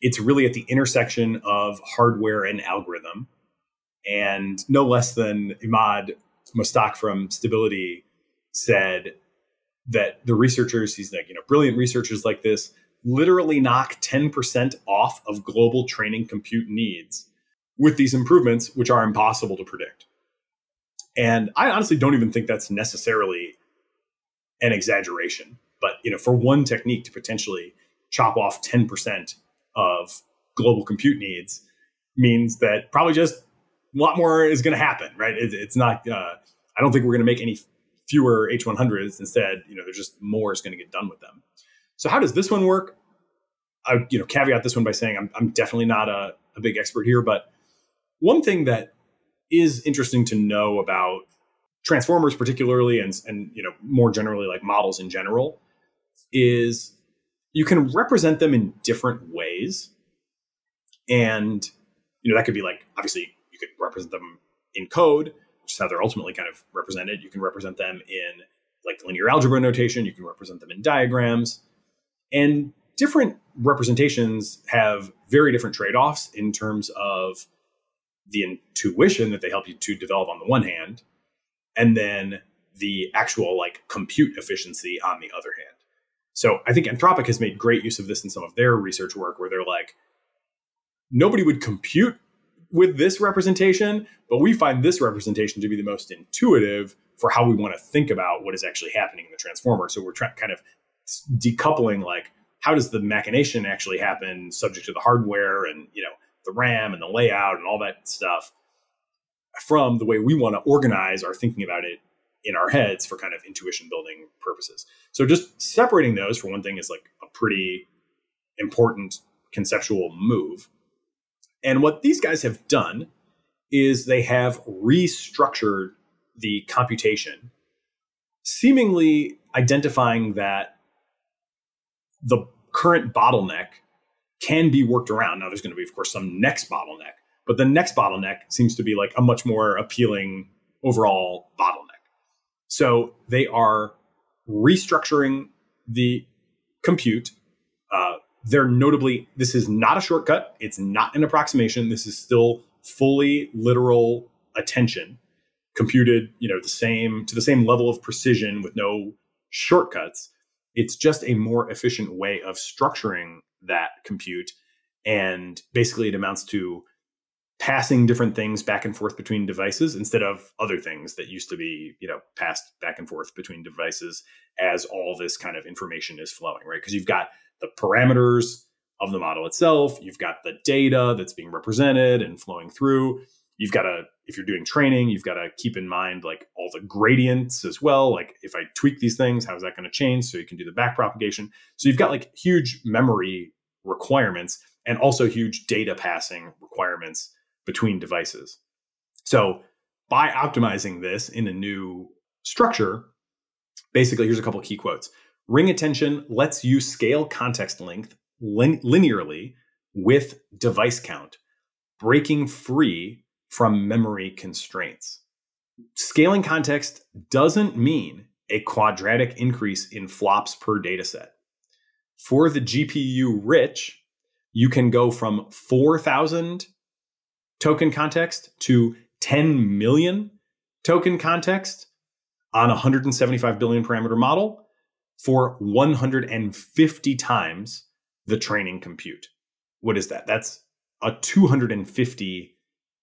It's really at the intersection of hardware and algorithm. And no less than Emad Mostaque from Stability said that the researchers, he's like, you know, brilliant researchers like this literally knock ten percent off of global training compute needs with these improvements, which are impossible to predict. And I honestly don't even think that's necessarily an exaggeration. But, you know, for one technique to potentially chop off ten percent of global compute needs means that probably just a lot more is going to happen, right? It, it's not, uh, I don't think we're going to make any fewer H one hundreds. Instead, you know, there's just more is going to get done with them. So how does this one work? I, you know, caveat this one by saying I'm, I'm definitely not a, a big expert here, but one thing that is interesting to know about transformers particularly, and, and, you know, more generally like models in general, is you can represent them in different ways. And, you know, that could be like, obviously you could represent them in code, which is how they're ultimately kind of represented. You can represent them in like linear algebra notation. You can represent them in diagrams, and different representations have very different trade-offs in terms of the intuition that they help you to develop on the one hand, and then the actual like compute efficiency on the other hand. So I think Anthropic has made great use of this in some of their research work, where they're like, nobody would compute with this representation, but we find this representation to be the most intuitive for how we want to think about what is actually happening in the transformer. So we're trying kind of decoupling, like, how does the machination actually happen subject to the hardware and, you know, the RAM and the layout and all that stuff, from the way we want to organize our thinking about it in our heads for kind of intuition building purposes. So just separating those, for one thing, is like a pretty important conceptual move. And what these guys have done is they have restructured the computation, seemingly identifying that the current bottleneck can be worked around. Now, there's going to be, of course, some next bottleneck, but the next bottleneck seems to be like a much more appealing overall bottleneck. So they are restructuring the compute. Uh, They're notably, this is not a shortcut. It's not an approximation. This is still fully literal attention computed, you know, the same to the same level of precision with no shortcuts. It's just a more efficient way of structuring that compute. And basically it amounts to passing different things back and forth between devices instead of other things that used to be, you know, passed back and forth between devices as all this kind of information is flowing, right? Because you've got the parameters of the model itself, you've got the data that's being represented and flowing through. You've got to, if you're doing training, you've got to keep in mind like all the gradients as well. Like if I tweak these things, how is that going to change? So you can do the back propagation. So you've got like huge memory requirements and also huge data passing requirements between devices. So by optimizing this in a new structure, basically, here's a couple of key quotes. Ring attention lets you scale context length lin- linearly with device count, breaking free from memory constraints. Scaling context doesn't mean a quadratic increase in flops per dataset. For the G P U rich, you can go from four thousand token context to ten million token context on a one hundred seventy-five billion parameter model, for one hundred fifty times the training compute. What is that? That's a two hundred fifty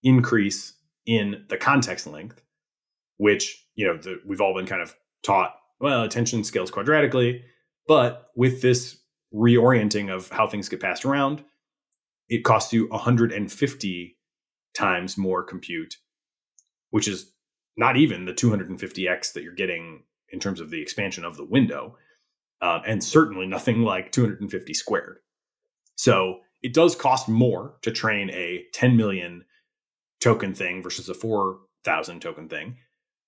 increase in the context length, which, you know, the, we've all been kind of taught, well, attention scales quadratically, but with this reorienting of how things get passed around, it costs you one hundred fifty times more compute, which is not even the two hundred fifty x that you're getting in terms of the expansion of the window, uh, and certainly nothing like two hundred fifty squared. So it does cost more to train a ten million token thing versus a four thousand token thing,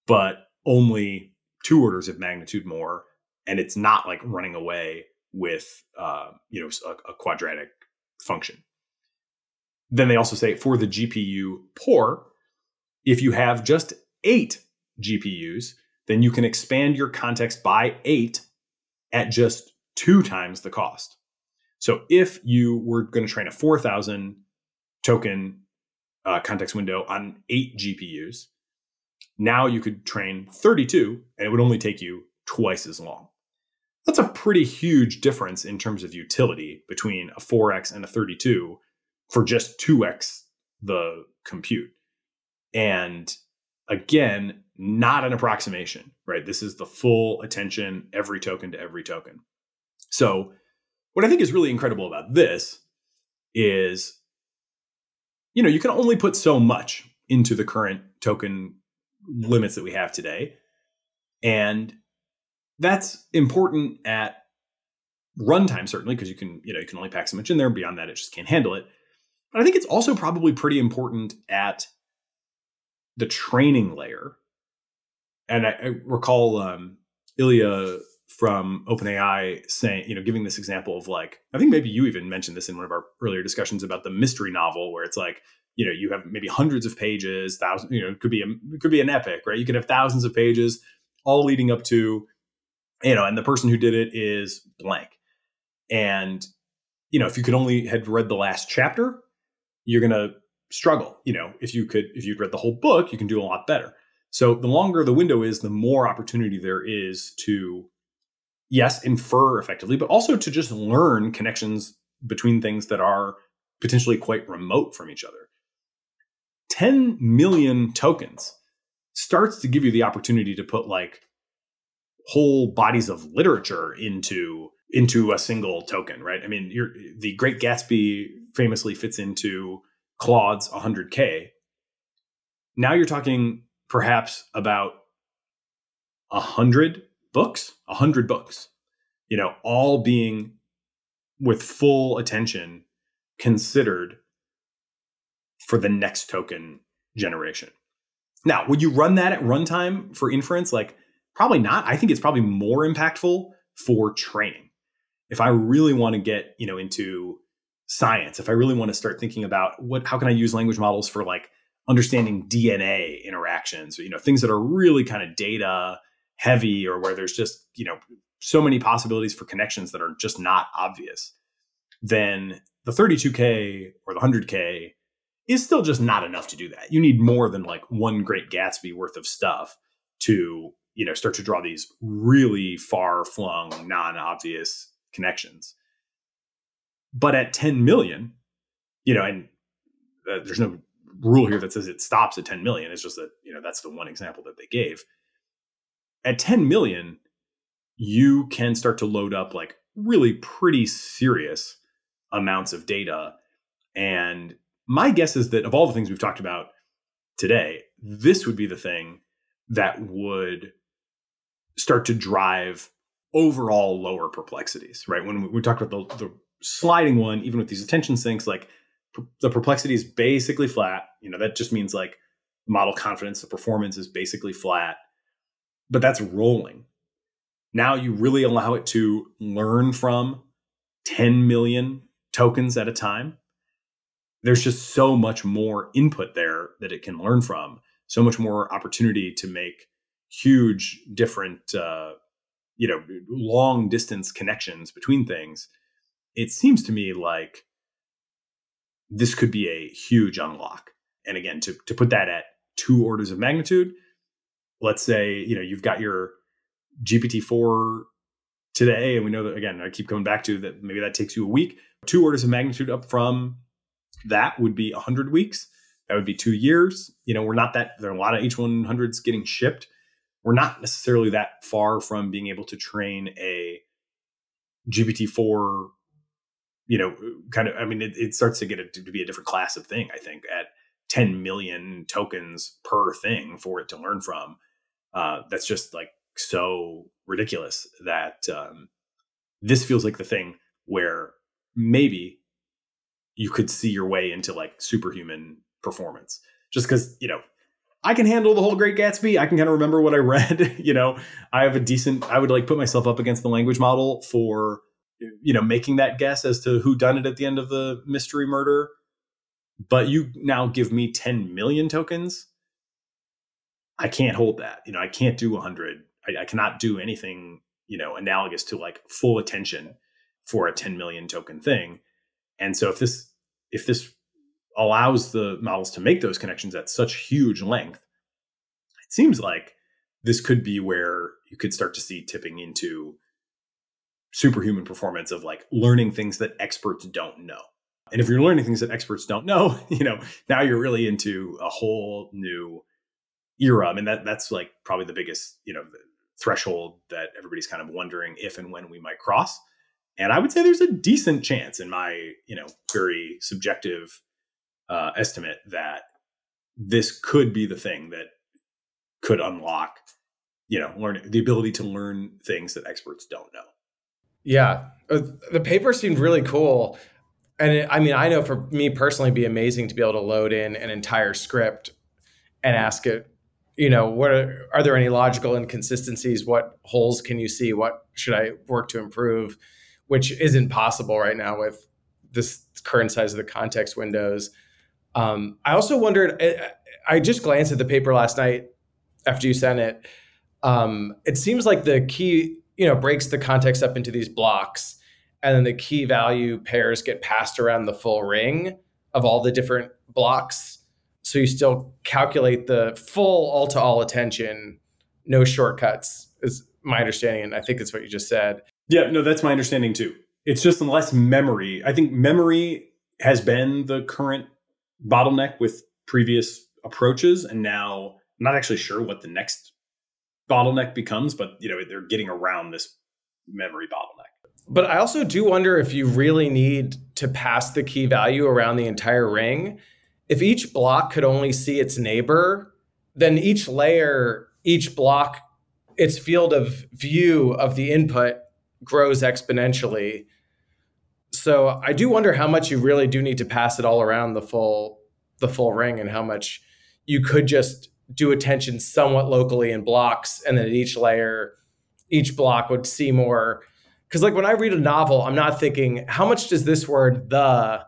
but only two orders of magnitude more. And it's not like running away with uh, you know, a, a quadratic function. Then they also say for the G P U poor, if you have just eight G P Us, then you can expand your context by eight at just two times the cost. So if you were going to train a four thousand token uh, context window on eight G P Us, now you could train thirty-two and it would only take you twice as long. That's a pretty huge difference in terms of utility between a four X and a thirty-two for just two X the compute. And again, not an approximation, right? This is the full attention, every token to every token. So what I think is really incredible about this is, you know, you can only put so much into the current token limits that we have today. And that's important at runtime, certainly, because you can, you know, you can only pack so much in there. Beyond that, it just can't handle it. But I think it's also probably pretty important at the training layer. And I, I recall um, Ilya from OpenAI saying, you know, giving this example of like, I think maybe you even mentioned this in one of our earlier discussions about the mystery novel, where it's like, you know, you have maybe hundreds of pages, thousands, you know, it could be, a, it could be an epic, right? You could have thousands of pages all leading up to, you know, and the person who did it is blank. And, you know, if you could only had read the last chapter, you're going to struggle. You know, if you could, if you'd read the whole book, you can do a lot better. So the longer the window is, the more opportunity there is to, yes, infer effectively, but also to just learn connections between things that are potentially quite remote from each other. ten million tokens starts to give you the opportunity to put like whole bodies of literature into into a single token, right? I mean, you're, the Great Gatsby famously fits into Claude's one hundred K. Now you're talking perhaps about one hundred books, one hundred books, you know, all being with full attention considered for the next token generation. Now, would you run that at runtime for inference? Like, probably not. I think it's probably more impactful for training. If I really want to get, you know, into science, if I really want to start thinking about what, how can I use language models for like understanding D N A interactions, you know, things that are really kind of data heavy or where there's just, you know, so many possibilities for connections that are just not obvious, then the thirty-two K or the one hundred K is still just not enough to do that. You need more than like one Great Gatsby worth of stuff to, you know, start to draw these really far flung, non-obvious connections. But at ten million, you know, and uh, there's no rule here that says it stops at ten million. It's just that, you know, that's the one example that they gave. At ten million, you can start to load up like really pretty serious amounts of data. And my guess is that of all the things we've talked about today, this would be the thing that would start to drive overall lower perplexities, right? When we, we talked about the, the sliding one, even with these attention sinks, like pr- the perplexity is basically flat. You know, that just means like model confidence, the performance is basically flat, but that's rolling. Now you really allow it to learn from ten million tokens at a time. There's just so much more input there that it can learn from, so much more opportunity to make huge, different, uh, you know, long distance connections between things. It seems to me like this could be a huge unlock. And again, to, to put that at two orders of magnitude, let's say, you know, you've got your G P T four today, and we know that, again, I keep coming back to that, maybe that takes you a week. Two orders of magnitude up from that would be one hundred weeks. That would be two years. You know, we're not that, there are a lot of H one hundreds getting shipped. We're not necessarily that far from being able to train a G P T four, you know, kind of, I mean, it, it starts to get a, to be a different class of thing, I think, at ten million tokens per thing for it to learn from. Uh, that's just like so ridiculous that um, this feels like the thing where maybe you could see your way into like superhuman performance, just because, you know, I can handle the whole Great Gatsby. I can kind of remember what I read. You know, I have a decent, I would like put myself up against the language model for, you know, making that guess as to who done it at the end of the mystery murder. But you now give me ten million tokens. I can't hold that. You know, I can't do one hundred. I, I cannot do anything, you know, analogous to like full attention for a ten million token thing. And so if this, if this allows the models to make those connections at such huge length, it seems like this could be where you could start to see tipping into superhuman performance of like learning things that experts don't know. And if you're learning things that experts don't know, you know, now you're really into a whole new era. I mean, that that's like probably the biggest, you know, threshold that everybody's kind of wondering if and when we might cross. And I would say there's a decent chance in my, you know, very subjective uh, estimate that this could be the thing that could unlock, you know, learning, the ability to learn things that experts don't know. Yeah, the paper seemed really cool. And it, I mean, I know for me personally, it'd be amazing to be able to load in an entire script and ask it, you know, what are, are there any logical inconsistencies? What holes can you see? What should I work to improve? Which isn't possible right now with this current size of the context windows. Um, I also wondered, I, I just glanced at the paper last night after you sent it. Um, it seems like the key, you know, breaks the context up into these blocks. And then the key value pairs get passed around the full ring of all the different blocks. So you still calculate the full all-to-all attention, no shortcuts, is my understanding. And I think that's what you just said. Yeah, no, that's my understanding too. It's just less memory. I think memory has been the current bottleneck with previous approaches. And now I'm not actually sure what the next bottleneck becomes, but you know, they're getting around this memory bottleneck. But I also do wonder if you really need to pass the key value around the entire ring. If each block could only see its neighbor, then each layer, each block, its field of view of the input grows exponentially. So I do wonder how much you really do need to pass it all around the full, the full ring, and how much you could just do attention somewhat locally in blocks, and then at each layer, each block would see more. Because like when I read a novel, I'm not thinking, how much does this word the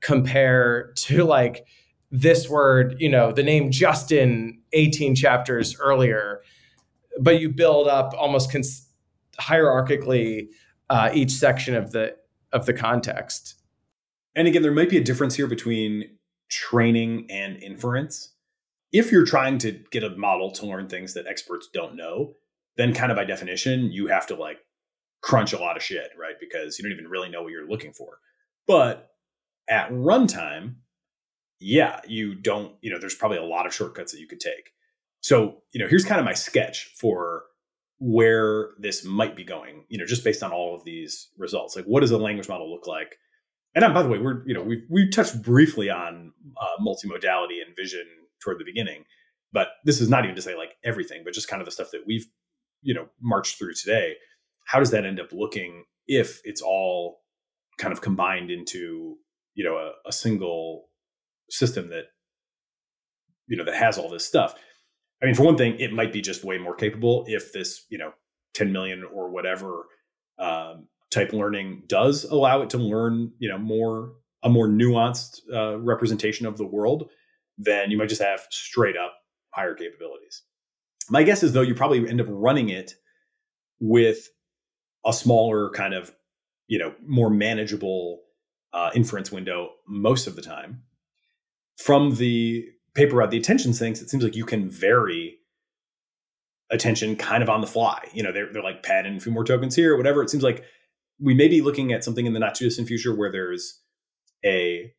compare to like this word, you know, the name Justin eighteen chapters earlier. But you build up almost cons- hierarchically uh, each section of the of the context. And again, there might be a difference here between training and inference. If you're trying to get a model to learn things that experts don't know, then kind of by definition, you have to like crunch a lot of shit, right? Because you don't even really know what you're looking for. But at runtime, yeah, you don't, you know, there's probably a lot of shortcuts that you could take. So, you know, here's kind of my sketch for where this might be going, you know, just based on all of these results. Like, what does a language model look like? And um, by the way, we're, you know, we we touched briefly on uh, multimodality and vision toward the beginning, but this is not even to say like everything, but just kind of the stuff that we've, you know, marched through today. How does that end up looking if it's all kind of combined into, you know, a, a single system that, you know, that has all this stuff? I mean, for one thing, it might be just way more capable if this, you know, ten million or whatever um, type learning does allow it to learn, you know, more, a more nuanced uh, representation of the world, then you might just have straight up higher capabilities. My guess is though, you probably end up running it with a smaller kind of, you know, more manageable uh, inference window most of the time. From the paper out the attention things, it seems like you can vary attention kind of on the fly. You know, they're, they're like pad in a few more tokens here or whatever. It seems like we may be looking at something in the not too distant future where there's a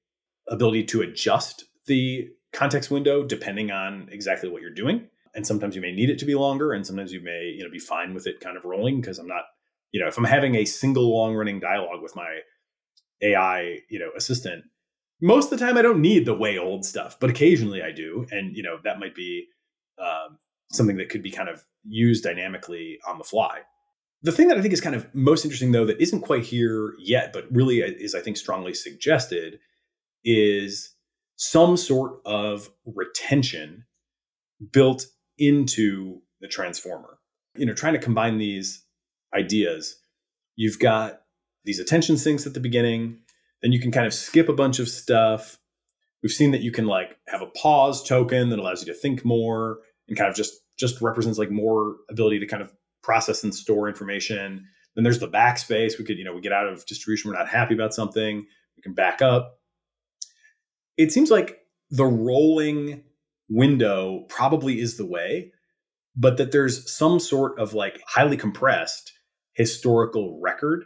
ability to adjust the context window depending on exactly what you're doing. And sometimes you may need it to be longer, and sometimes you may, you know, be fine with it kind of rolling, because I'm not, you know, if I'm having a single long running dialogue with my A I, you know, assistant, most of the time I don't need the way old stuff, but occasionally I do. And, you know, that might be um, something that could be kind of used dynamically on the fly. The thing that I think is kind of most interesting, though, that isn't quite here yet, but really is, I think, strongly suggested, is some sort of retention built into the transformer. You know, trying to combine these ideas. You've got these attention sinks at the beginning, then you can kind of skip a bunch of stuff. We've seen that you can like have a pause token that allows you to think more. and kind of just just represents like more ability to kind of process and store information. Then there's the backspace. We could, you know, we get out of distribution. We're not happy about something. We can back up. It seems like the rolling window probably is the way, but that there's some sort of like highly compressed historical record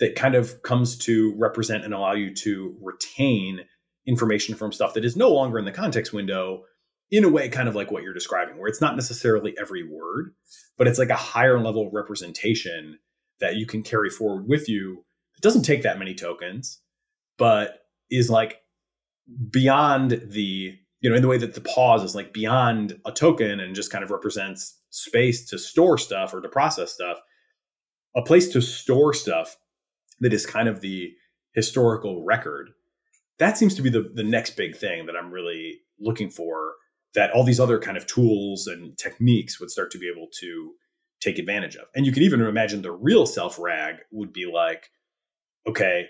that kind of comes to represent and allow you to retain information from stuff that is no longer in the context window, in a way kind of like what you're describing, where it's not necessarily every word, but it's like a higher level representation that you can carry forward with you. It doesn't take that many tokens, but is like beyond the, you know, in the way that the pause is like beyond a token and just kind of represents space to store stuff or to process stuff, a place to store stuff that is kind of the historical record. That seems to be the, the next big thing that I'm really looking for, that all these other kind of tools and techniques would start to be able to take advantage of. And you can even imagine the real self-RAG would be like, okay,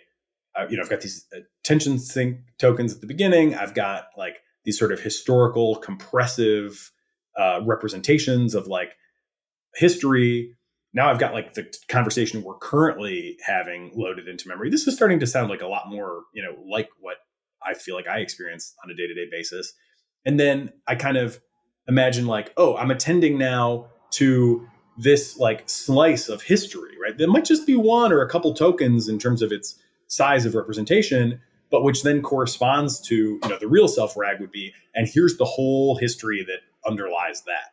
I, you know, I've got these attention sync tokens at the beginning. I've got like these sort of historical compressive uh, representations of like history. Now I've got like the conversation we're currently having loaded into memory. This is starting to sound like a lot more, you know, like what I feel like I experience on a day-to-day basis. And then I kind of imagine like, oh, I'm attending now to this like slice of history, right? That might just be one or a couple tokens in terms of its size of representation, but which then corresponds to, you know, the real self-RAG would be, and here's the whole history that underlies that.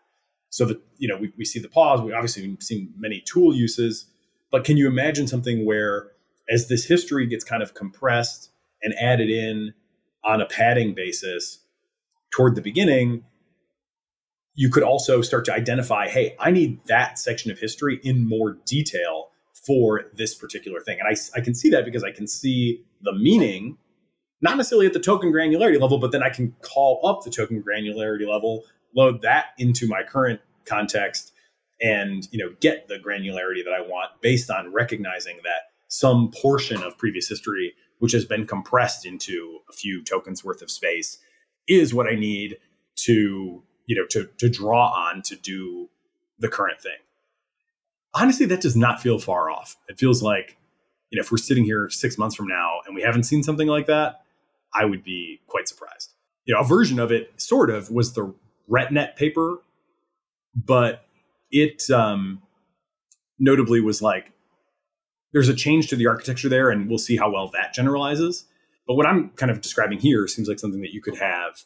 So that, you know, we, we see the pause, we obviously we've seen many tool uses, but can you imagine something where as this history gets kind of compressed and added in on a padding basis toward the beginning, you could also start to identify, hey, I need that section of history in more detail for this particular thing. And I, I can see that because I can see the meaning, not necessarily at the token granularity level, but then I can call up the token granularity level, load that into my current context, and, you know, get the granularity that I want based on recognizing that some portion of previous history, which has been compressed into a few tokens worth of space, is what I need to, you know, to, to draw on to do the current thing. Honestly, that does not feel far off. It feels like, you know, if we're sitting here six months from now and we haven't seen something like that, I would be quite surprised. You know, a version of it sort of was the RetNet paper, but it um, notably was like, there's a change to the architecture there, and we'll see how well that generalizes. But what I'm kind of describing here seems like something that you could have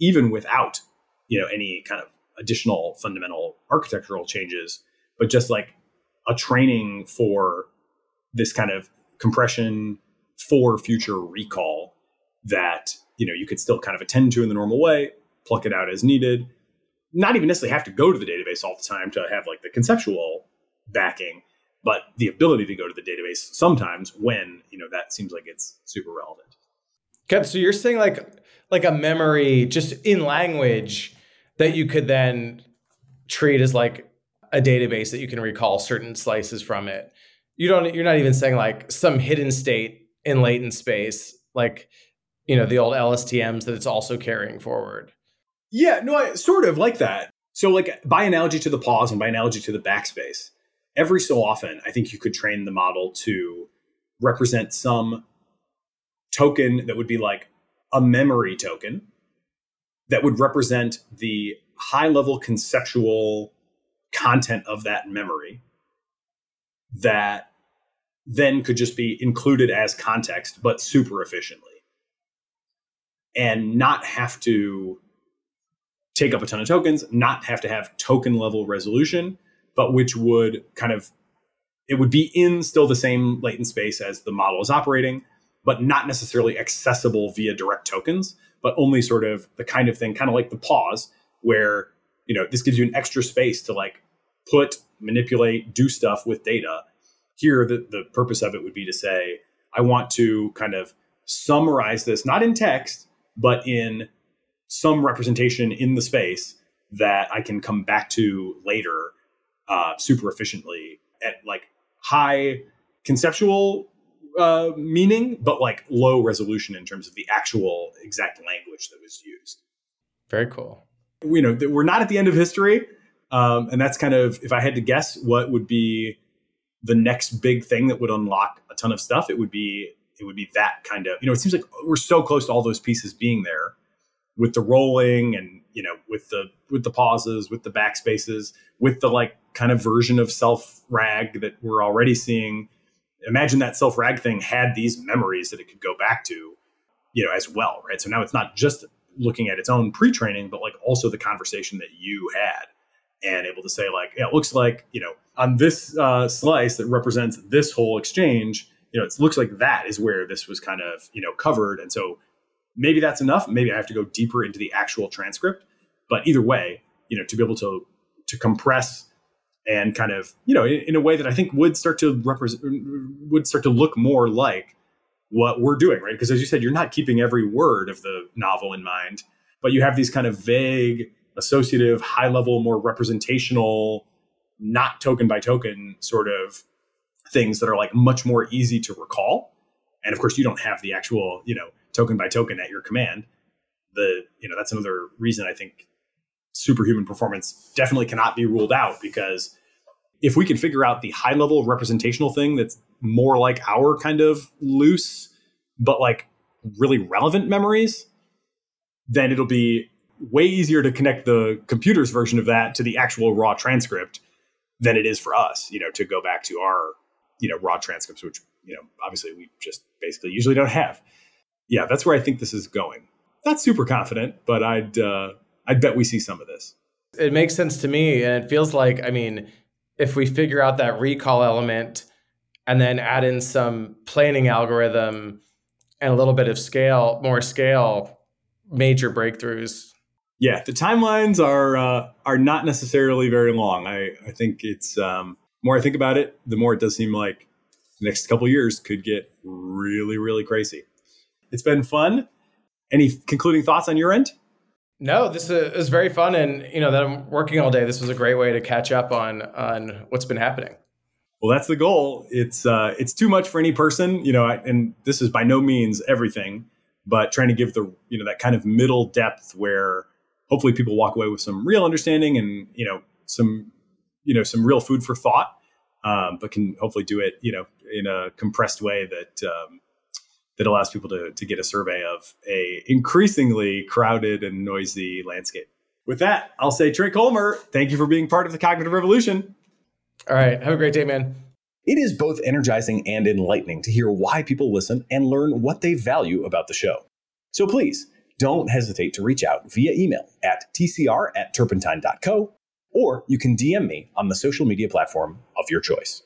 even without, you know, any kind of additional fundamental architectural changes, but just like a training for this kind of compression for future recall that, you know, you could still kind of attend to in the normal way, pluck it out as needed, not even necessarily have to go to the database all the time to have like the conceptual backing, but the ability to go to the database sometimes when, you know, that seems like it's super relevant. Okay, so you're saying like like a memory just in language that you could then treat as like a database that you can recall certain slices from it. You don't, you're not even saying like some hidden state in latent space, like, you know, the old L S T Ms that it's also carrying forward. Yeah, no, I sort of like that. So like by analogy to the pause and by analogy to the backspace, every so often, I think you could train the model to represent some token that would be like a memory token that would represent the high level conceptual content of that memory that then could just be included as context, but super efficiently, and not have to take up a ton of tokens, not have to have token level resolution, but which would kind of, it would be in still the same latent space as the model is operating, but not necessarily accessible via direct tokens, but only sort of the kind of thing, kind of like the pause, where, you know, this gives you an extra space to like put, manipulate, do stuff with data. Here, the, the purpose of it would be to say, I want to kind of summarize this, not in text, but in some representation in the space that I can come back to later uh, super efficiently at like high conceptual Uh, meaning, but like low resolution in terms of the actual exact language that was used. Very cool. you know, we're not at the end of history. Um, and that's kind of, if I had to guess what would be the next big thing that would unlock a ton of stuff, it would be, it would be that kind of, you know, it seems like we're so close to all those pieces being there with the rolling and, you know, with the, with the pauses, with the backspaces, with the like kind of version of self rag that we're already seeing. Imagine that self rag thing had these memories that it could go back to, you know, as well. Right. So now it's not just looking at its own pre-training, but like also the conversation that you had and able to say like, yeah, it looks like, you know, on this uh, slice that represents this whole exchange, you know, it looks like that is where this was kind of, you know, covered. And so maybe that's enough. Maybe I have to go deeper into the actual transcript, but either way, you know, to be able to, to compress and kind of, you know, in, in a way that I think would start to represent, would start to look more like what we're doing, right? Because as you said, you're not keeping every word of the novel in mind, but you have these kind of vague, associative, high level, more representational, not token by token sort of things that are like much more easy to recall. And of course, you don't have the actual, you know, token by token at your command. The, you know, that's another reason I think superhuman performance definitely cannot be ruled out, because if we can figure out the high level representational thing that's more like our kind of loose, but like really relevant memories, then it'll be way easier to connect the computer's version of that to the actual raw transcript than it is for us, you know, to go back to our, you know, raw transcripts, which, you know, obviously we just basically usually don't have. Yeah, that's where I think this is going. Not super confident, but I'd, uh, I'd bet we see some of this. It makes sense to me. And it feels like, I mean, if we figure out that recall element and then add in some planning algorithm and a little bit of scale, more scale, major breakthroughs. Yeah, the timelines are uh, are not necessarily very long. I, I think it's, um, the more I think about it, the more it does seem like the next couple of years could get really, really crazy. It's been fun. Any concluding thoughts on your end? No, this is very fun. And, you know, that I'm working all day, this was a great way to catch up on on what's been happening. Well, that's the goal. It's uh, it's too much for any person, you know, I, and this is by no means everything, but trying to give the, you know, that kind of middle depth where hopefully people walk away with some real understanding and, you know, some, you know, some real food for thought, um, but can hopefully do it, you know, in a compressed way that, um, that allows people to, to get a survey of a increasingly crowded and noisy landscape. With that, I'll say, Trey Kollmer, thank you for being part of the Cognitive Revolution. All right. Have a great day, man. It is both energizing and enlightening to hear why people listen and learn what they value about the show. So please don't hesitate to reach out via email at T C R at turpentine dot co, or you can D M me on the social media platform of your choice.